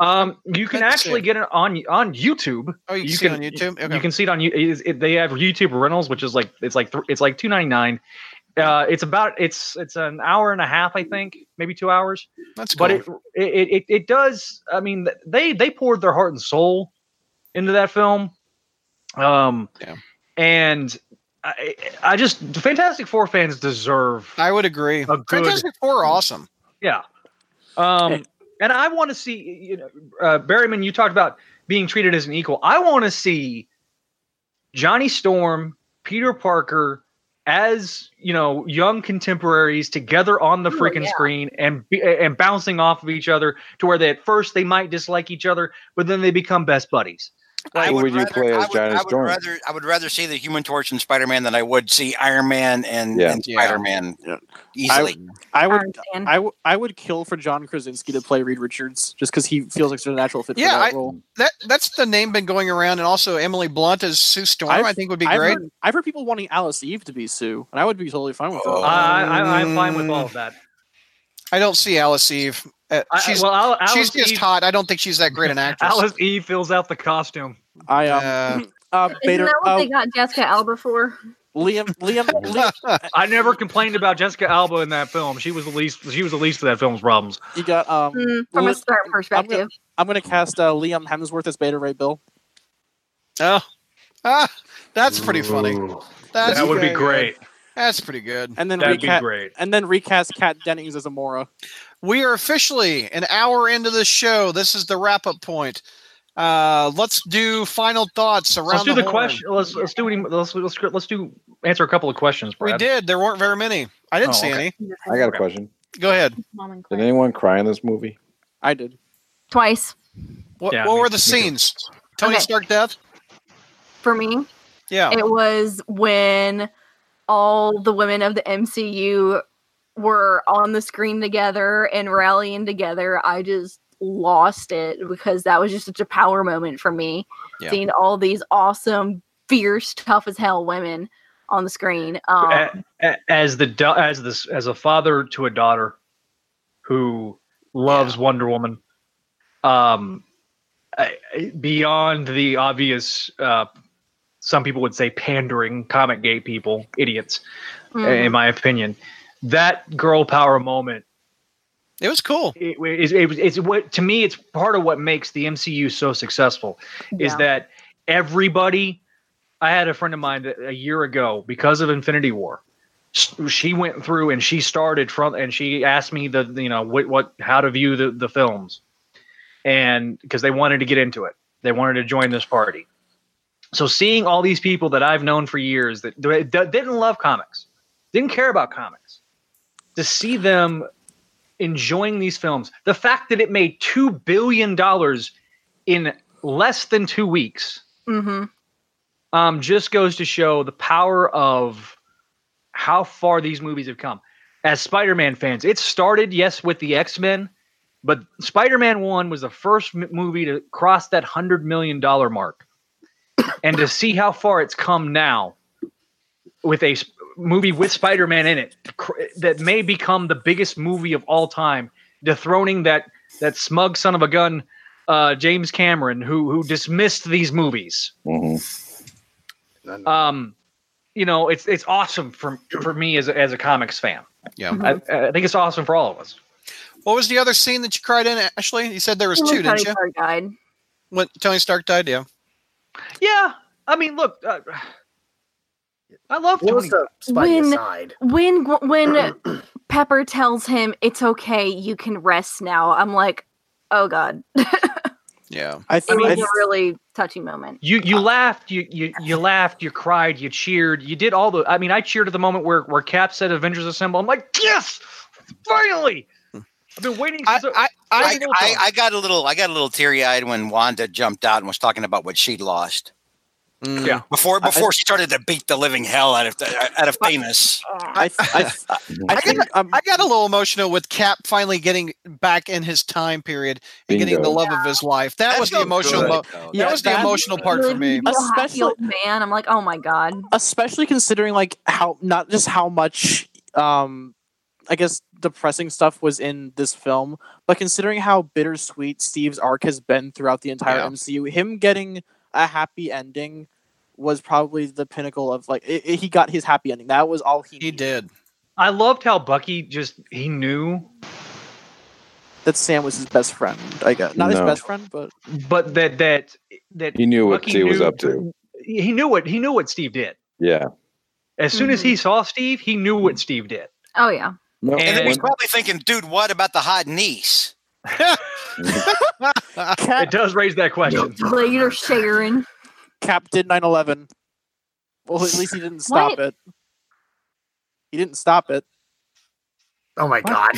Um, you can actually get it on on YouTube. Oh, you can, you see can it on YouTube. Okay. You can see it on YouTube. They have YouTube rentals, which is like it's like th- it's like two ninety-nine. Uh, it's about it's it's an hour and a half, I think, maybe two hours. That's cool. But it it it, it does. I mean, they they poured their heart and soul into that film. Um, yeah. and. I I just Fantastic Four fans deserve. I would agree. A good, Fantastic Four are awesome. Yeah. Um, and I want to see, you know, uh, Berryman, you talked about being treated as an equal. I want to see Johnny Storm, Peter Parker as, you know, young contemporaries together on the freaking oh, yeah. screen and and bouncing off of each other to where they at first they might dislike each other, but then they become best buddies. Like, would, would you rather, play as Johnny Storm? Rather, I would rather see the Human Torch and Spider-Man than I would see Iron Man and, yeah. and Spider-Man yeah. easily. I, I would, I would, I would kill for John Krasinski to play Reed Richards just because he feels like a natural fit yeah, for that I, role. That that's the name been going around, and also Emily Blunt as Sue Storm. I've, I think would be I've great. Heard, I've heard people wanting Alice Eve to be Sue, and I would be totally fine with oh. that. I, I, I'm fine with all of that. I don't see Alice Eve. Uh, she's I, well, Alice she's just Eve, hot. I don't think she's that great an actress. Alice Eve fills out the costume. I um, uh, uh, Bader, isn't that what uh, they got Jessica Alba for? Liam, Liam, Liam. I never complained about Jessica Alba in that film. She was the least. She was the least of that film's problems. You got um mm, from Liam, a start perspective. I'm gonna, I'm gonna cast uh, Liam Hemsworth as Beta Ray Bill. Oh, ah, that's pretty Ooh. funny. That's that would great. be great. That's pretty good. And then That'd reca- be great. And then recast Kat Dennings as Amora. We are officially an hour into the show. This is the wrap-up point. Uh, let's do final thoughts around. Let's do the, the question. Let's, let's do any, let's, let's let's do answer a couple of questions, Brad. We did. There weren't very many. I didn't oh, see okay. any. I got a question. Go ahead. Did anyone cry in this movie? I did. Twice. What, yeah, what were the scenes? Tony okay. Stark death? For me, yeah, it was when all the women of the M C U were on the screen together and rallying together. I just lost it because that was just such a power moment for me. Yeah. Seeing all these awesome, fierce, tough as hell women on the screen. Um, as the as this as a father to a daughter who loves yeah. Wonder Woman, um, beyond the obvious uh, some people would say pandering comic gay people, idiots, mm. in my opinion. That girl power moment. It was cool. It, it, it, it's what to me, it's part of what makes the M C U so successful yeah. is that everybody. I had a friend of mine that a year ago because of Infinity War. She went through and she started from and she asked me the, you know, what, what how to view the, the films. And because they wanted to get into it. They wanted to join this party. So seeing all these people that I've known for years that, that didn't love comics, didn't care about comics, to see them enjoying these films. The fact that it made two billion dollars in less than two weeks mm-hmm. um, just goes to show the power of how far these movies have come. As Spider-Man fans, it started, yes, with the X-Men, but Spider-Man one was the first m- movie to cross that one hundred million dollars mark. And to see how far it's come now with a sp- movie with Spider-Man in it cr- that may become the biggest movie of all time, dethroning that that smug son of a gun, uh, James Cameron, who who dismissed these movies. Mm-hmm. Um, you know, it's it's awesome for for me as a, as a comics fan. Yeah, mm-hmm. I, I think it's awesome for all of us. What was the other scene that you cried in, Ashley? You said there was when two, Tony didn't you? Stark died. When Tony Stark died, yeah. Yeah, I mean, look, uh, I love Tony. The when aside? when when Pepper tells him it's okay, you can rest now. I'm like, oh god. Yeah, I think it was I, a really touching moment. You you uh, laughed, you you you laughed, you cried, you cheered, you did all the. I mean, I cheered at the moment where where Cap said "Avengers Assemble." I'm like, yes, finally. I've been waiting. I, so, I, I, I, I got a little, I got a little teary-eyed when Wanda jumped out and was talking about what she'd lost. Mm. Yeah, before before I, she started to beat the living hell out of out of Thanos. I I, I, I, I, got, um, I got a little emotional with Cap finally getting back in his time period and bingo. getting the love yeah. of his life. That That's was the emotional. Mo- yeah, that was the emotional good. part for me. Especially, old man, I'm like, oh my god. Especially considering like how not just how much, um, I guess. depressing stuff was in this film, but considering how bittersweet Steve's arc has been throughout the entire yeah. M C U, him getting a happy ending was probably the pinnacle of like it, it, he got his happy ending. That was all he he needed. did. I loved how Bucky just he knew that Sam was his best friend. I guess not no. his best friend, but but that that that he knew Bucky what Steve was up to. He knew what he knew what Steve did. Yeah. As soon mm-hmm. as he saw Steve, he knew what Steve did. Oh yeah. No, and then he's probably thinking, dude, what about the hot niece? It does raise that question. Later, Sharon. Cap did nine eleven. Well, at least he didn't stop what? it. He didn't stop it. Oh, my what? God.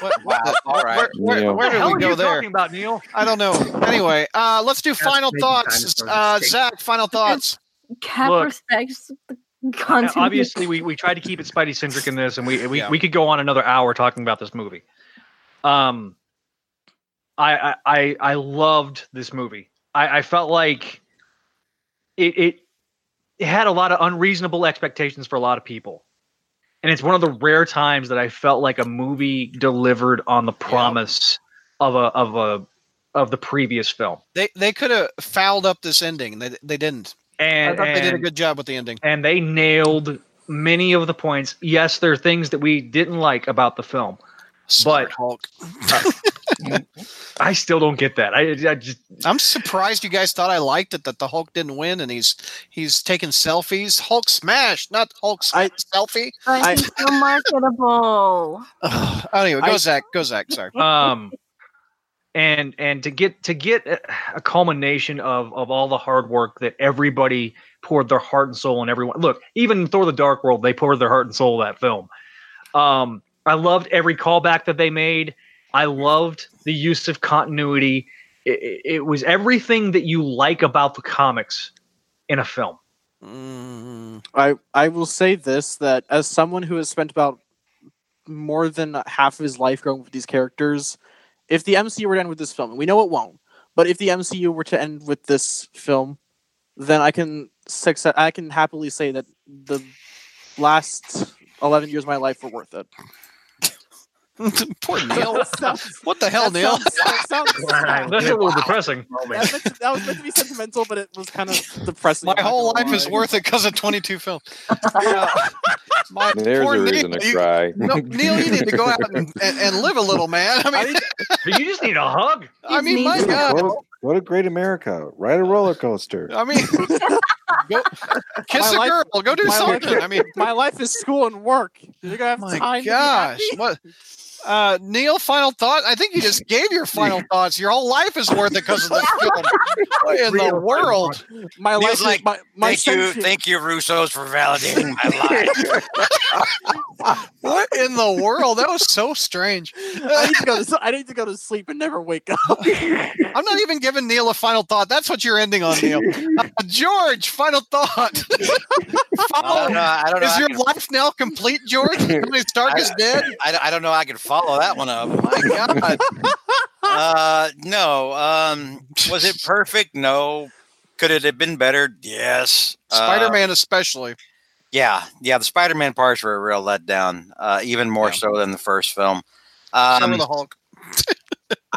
What? Wow. All right. Where, where, where did we go there? What are you talking about, Neil? I don't know. Anyway, uh, let's do final thoughts. Uh, Zach, final thoughts. Cap Look. respects the Now, obviously, we, we tried to keep it Spidey-centric in this, and we we, yeah. we could go on another hour talking about this movie. Um, I I I loved this movie. I, I felt like it, it it had a lot of unreasonable expectations for a lot of people, and it's one of the rare times that I felt like a movie delivered on the promise yeah. of a of a of the previous film. They they could have fouled up this ending. They they didn't. And I thought and, they did a good job with the ending. And they nailed many of the points. Yes, there are things that we didn't like about the film. Smart but Hulk. uh, I still don't get that. I, I just, I'm surprised you guys thought I liked it that the Hulk didn't win and he's he's taking selfies. Hulk smash, not Hulk smash, I, selfie. I, he's so marketable. Uh, anyway, go I, Zach. Go Zach. Sorry. Um. And and to get to get a culmination of of all the hard work that everybody poured their heart and soul and everyone look even Thor: The Dark World they poured their heart and soul in that film. Um, I loved every callback that they made. I loved the use of continuity. It, it was everything that you like about the comics in a film. Mm, I I will say this that as someone who has spent about more than half of his life growing with these characters. If the M C U were to end with this film, and we know it won't, but if the M C U were to end with this film, then I can success, I can happily say that the last eleven years of my life were worth it. Poor Neil. Sounds, what the hell, Neil? Sounds, that sounds, wow. That's a little wow. depressing. That, meant to, that was meant to be sentimental, but it was kind of depressing. My whole life is worth it because of twenty-two films. Yeah. My There's poor a reason Neil, to cry. You, no, Neil, you need to go out and, and, and live a little, man. I mean, you just need a hug. I mean, my God. What a, what a great America. Ride a roller coaster. I mean... Go, kiss my a life, girl. Go do something. Life, I mean, my life is school and work. You're gonna have my time. Gosh, to be what? Uh, Neil, final thought. I think you just gave your final thoughts. Your whole life is worth it because of this film. What in the world? My Neil's life. Like, my, my thank you, here. Thank you, Russos, for validating my life. What in the world? That was so strange. I need to go to, I need to go to sleep and never wake up. I'm not even giving Neil a final thought. That's what you're ending on, Neil. Uh, George, final thought. Follow. I don't know. I don't know. Is your life now complete, George? Somebody's dark is dead. I, I don't know. I can follow that one up. My God. uh, no. Um, was it perfect? No. Could it have been better? Yes. Spider-Man uh, especially. Yeah. Yeah. The Spider-Man parts were a real letdown, uh, even more yeah. so than the first film. Um, Some of the Hulk.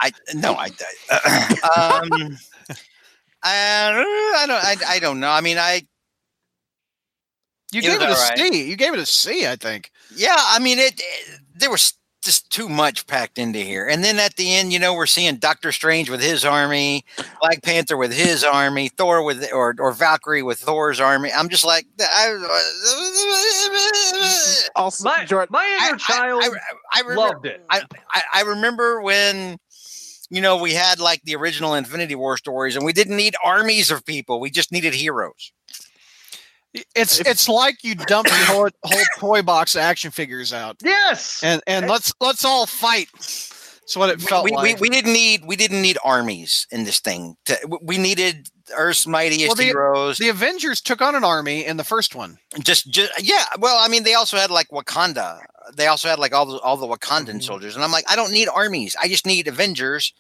I no. I. I um, I, I don't. I, I don't know. I mean, I. You it gave it a right. C. You gave it a C, I think. Yeah, I mean, it, it. There was just too much packed into here, and then at the end, you know, we're seeing Doctor Strange with his army, Black Panther with his army, Thor with or or Valkyrie with Thor's army. I'm just like, I, also, my, George, my inner I, child I, I, I, I remember, loved it. I, I I remember when. You know, we had like the original Infinity War stories, and we didn't need armies of people. We just needed heroes. It's it's like you dump your whole, whole toy box of action figures out. Yes, and and it's, let's let's all fight. That's what it felt we, like. We, we didn't need we didn't need armies in this thing. To, we needed Earth's mightiest well, the, heroes. The Avengers took on an army in the first one. Just, just yeah. Well, I mean, they also had like Wakanda. They also had like all the all the Wakandan soldiers, and I'm like, I don't need armies. I just need Avengers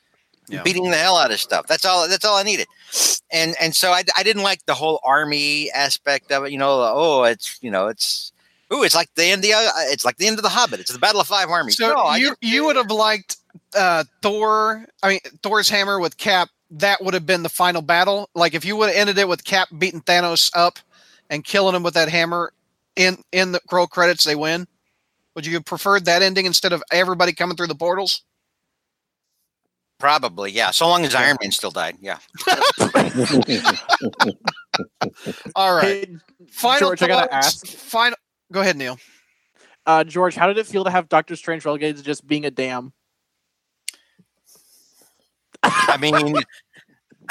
yeah. beating the hell out of stuff. That's all. That's all I needed. And and so I, I didn't like the whole army aspect of it. You know, oh, it's you know, it's ooh, it's like the end. The uh, it's like the end of the Hobbit. It's the Battle of Five Armies. So no, you you would have liked uh, Thor. I mean, Thor's hammer with Cap. That would have been the final battle. Like if you would have ended it with Cap beating Thanos up and killing him with that hammer in in the roll credits, they win. Would you have preferred that ending instead of everybody coming through the portals? Probably, yeah. So long as Iron Man still died, yeah. All right. Hey, final George, thoughts. I gotta ask. Final. Go ahead, Neil. Uh, George, how did it feel to have Doctor Strange relegated to just being a dam? I mean,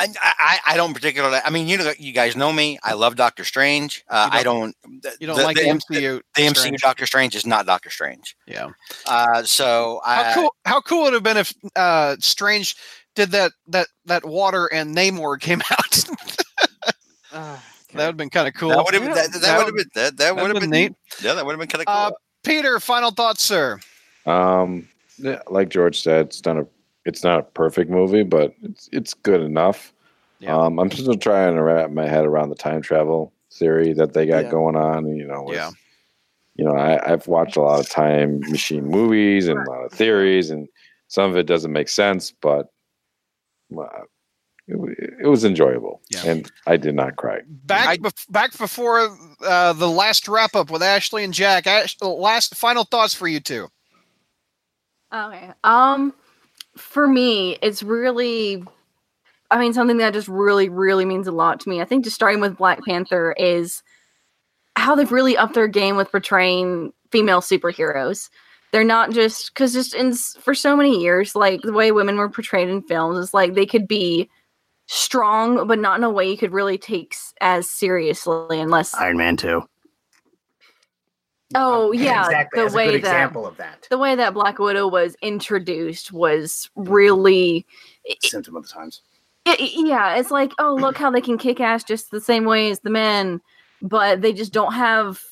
I, I I don't particularly. I mean, you know, you guys know me. I love Doctor Strange. Uh, don't, I don't. The, you don't the, like the M C U. The, the M C U Doctor Strange is not Doctor Strange. Yeah. Uh, so how I, cool? How cool would it have been if uh, Strange did that that that water and Namor came out? uh, that would have been kind of cool. That would have that, that, that would have been that, that would have been neat. Yeah, that would have been kind of cool. Uh, Peter, final thoughts, sir. Um, yeah, like George said, it's done a. It's not a perfect movie, but it's it's good enough. Yeah. Um, I'm still trying to wrap my head around the time travel theory that they got yeah. going on. You know, with, yeah. you know, I, I've watched a lot of time machine movies and a lot of theories, and some of it doesn't make sense, but uh, it, it was enjoyable, yeah. and I did not cry. Back I, be- back before uh, the last wrap up with Ashley and Jack. Ash- last final thoughts for you two. Okay. Um. For me, it's really, I mean, something that just really, really means a lot to me. I think just starting with Black Panther is how they've really upped their game with portraying female superheroes. They're not just, because just in, for so many years, like the way women were portrayed in films is like they could be strong, but not in a way you could really take as seriously unless... Iron Man two. Oh yeah, exactly. the That's way a good that example of that. The way that Black Widow was introduced was really symptom of the times. It, yeah, it's like, oh, look how they can kick ass just the same way as the men, but they just don't have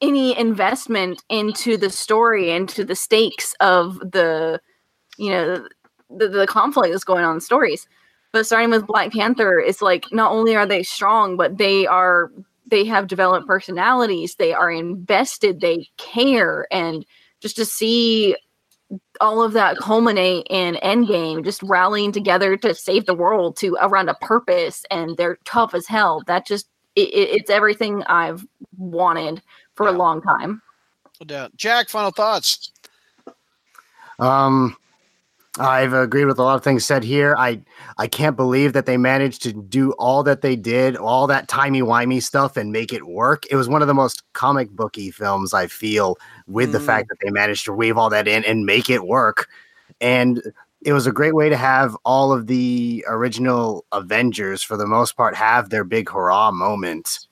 any investment into the story, into the stakes of the, you know, the, the conflict that's going on in stories. But starting with Black Panther, it's like not only are they strong, but they are. They have developed personalities. They are invested. They care. And just to see all of that culminate in Endgame, just rallying together to save the world to around a purpose, and they're tough as hell. That just it, it's everything I've wanted for yeah. a long time. No doubt. Jack, final thoughts. Um, I've agreed with a lot of things said here. I, I can't believe that they managed to do all that they did, all that timey-wimey stuff, and make it work. It was one of the most comic booky films, I feel, with mm. the fact that they managed to weave all that in and make it work. And it was a great way to have all of the original Avengers, for the most part, have their big hurrah moment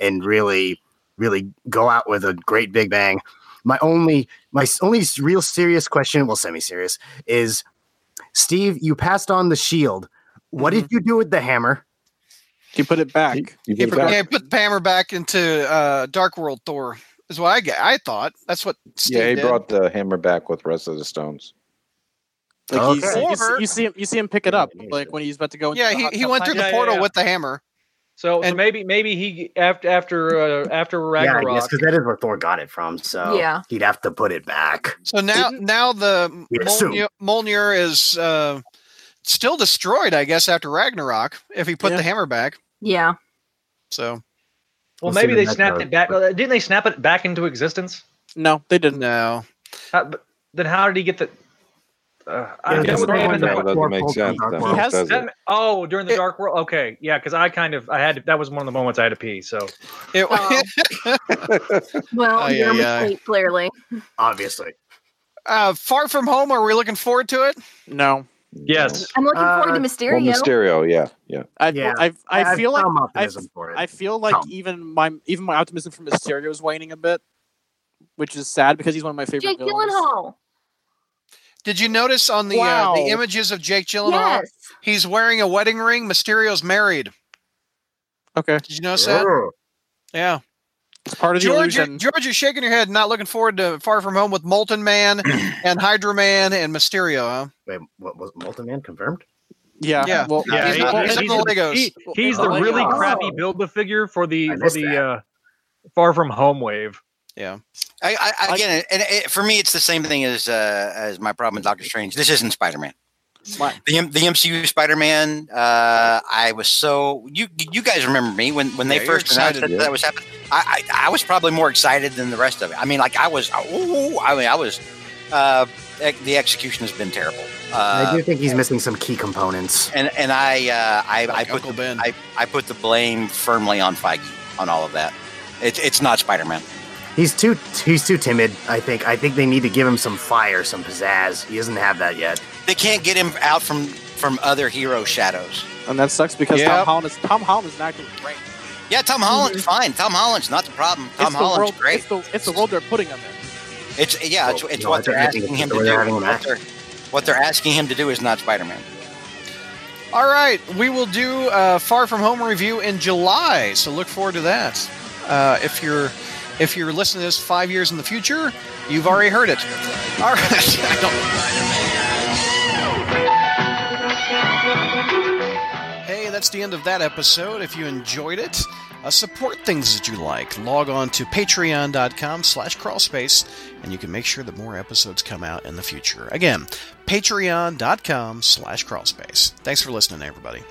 and really, really go out with a great big bang. My only my only real serious question, well, semi-serious, is, Steve, you passed on the shield. What mm-hmm. did you do with the hammer? You put it back. You, you put, it back. Yeah, put the hammer back into uh, Dark World Thor, is what I, I thought. That's what Steve Yeah, he did. Brought the hammer back with the rest of the stones. Like okay. he's, you, see, you, see him, you see him pick it up, like when he's about to go into Yeah, he, he went through the yeah, portal yeah, yeah. with the hammer. So, and so maybe maybe he after after uh, after Ragnarok. Yeah, I guess, because that is where Thor got it from. So yeah. he'd have to put it back. So now now the Mjolnir, Mjolnir is uh, still destroyed, I guess, after Ragnarok. If he put yeah. the hammer back, yeah. So, well, maybe they snapped it back. Didn't they snap it back into existence? No, they didn't. No. How, but then how did he get the? Uh, yeah, doesn't make sense. That, oh, during the it, Dark World. Okay, yeah, because I kind of I had to, that was one of the moments I had to pee. So, it, well, well oh, yeah, yeah. Asleep, clearly, obviously. Uh, Far From Home. Are we looking forward to it? No. Yes, I'm looking forward uh, to Mysterio. Well, Mysterio, yeah, yeah. I, yeah. I, I, I feel like I, I feel like Come. even my even my optimism for Mysterio is waning a bit, which is sad because he's one of my favorite. Jake villains. Gyllenhaal. Did you notice on the wow. uh, the images of Jake Gyllenhaal? Yes. He's wearing a wedding ring. Mysterio's married. Okay. Did you notice that? Oh. Yeah. It's part of the George, illusion. George is shaking your head, not looking forward to Far From Home with Molten Man and Hydra Man and Mysterio. Huh? Wait, what was Molten Man confirmed? Yeah. Yeah. Well, yeah. He's, he's, he's, he's the, Legos. He, he's the really oh. crappy Build-A-Figure for the for the uh, Far From Home wave. Yeah. I, I again, and it, for me, it's the same thing as uh, as my problem with Doctor Strange. This isn't Spider-Man. What? The M- the M C U Spider-Man. Uh, I was so you you guys remember me when, when yeah, they first announced excited, that, yeah. that was happening. I, I, I was probably more excited than the rest of it. I mean, like I was. Ooh, I mean, I was. Uh, the execution has been terrible. Uh, I do think he's missing some key components. And and I uh, I, like I put Uncle Ben. I, I put the blame firmly on Feige on all of that. It's it's not Spider-Man. He's too he's too timid, I think. I think they need to give him some fire, some pizzazz. He doesn't have that yet. They can't get him out from, from other hero shadows. And that sucks because yep. Tom Holland is Tom Holland is not doing great. Yeah, Tom Holland's mm-hmm. fine. Tom Holland's not the problem. Tom it's Holland's the world, great. It's the, it's the world they're putting him in. It's yeah, it's, it's no, what they're asking him to do. What they're, what they're asking him to do is not Spider-Man. All right, we will do a Far From Home review in July, so look forward to that. Uh, if you're If you're listening to this five years in the future, you've already heard it. All right. I don't... Hey, that's the end of that episode. If you enjoyed it, uh, support things that you like. Log on to patreon.com slash crawlspace, and you can make sure that more episodes come out in the future. Again, patreon.com slash crawlspace. Thanks for listening, everybody.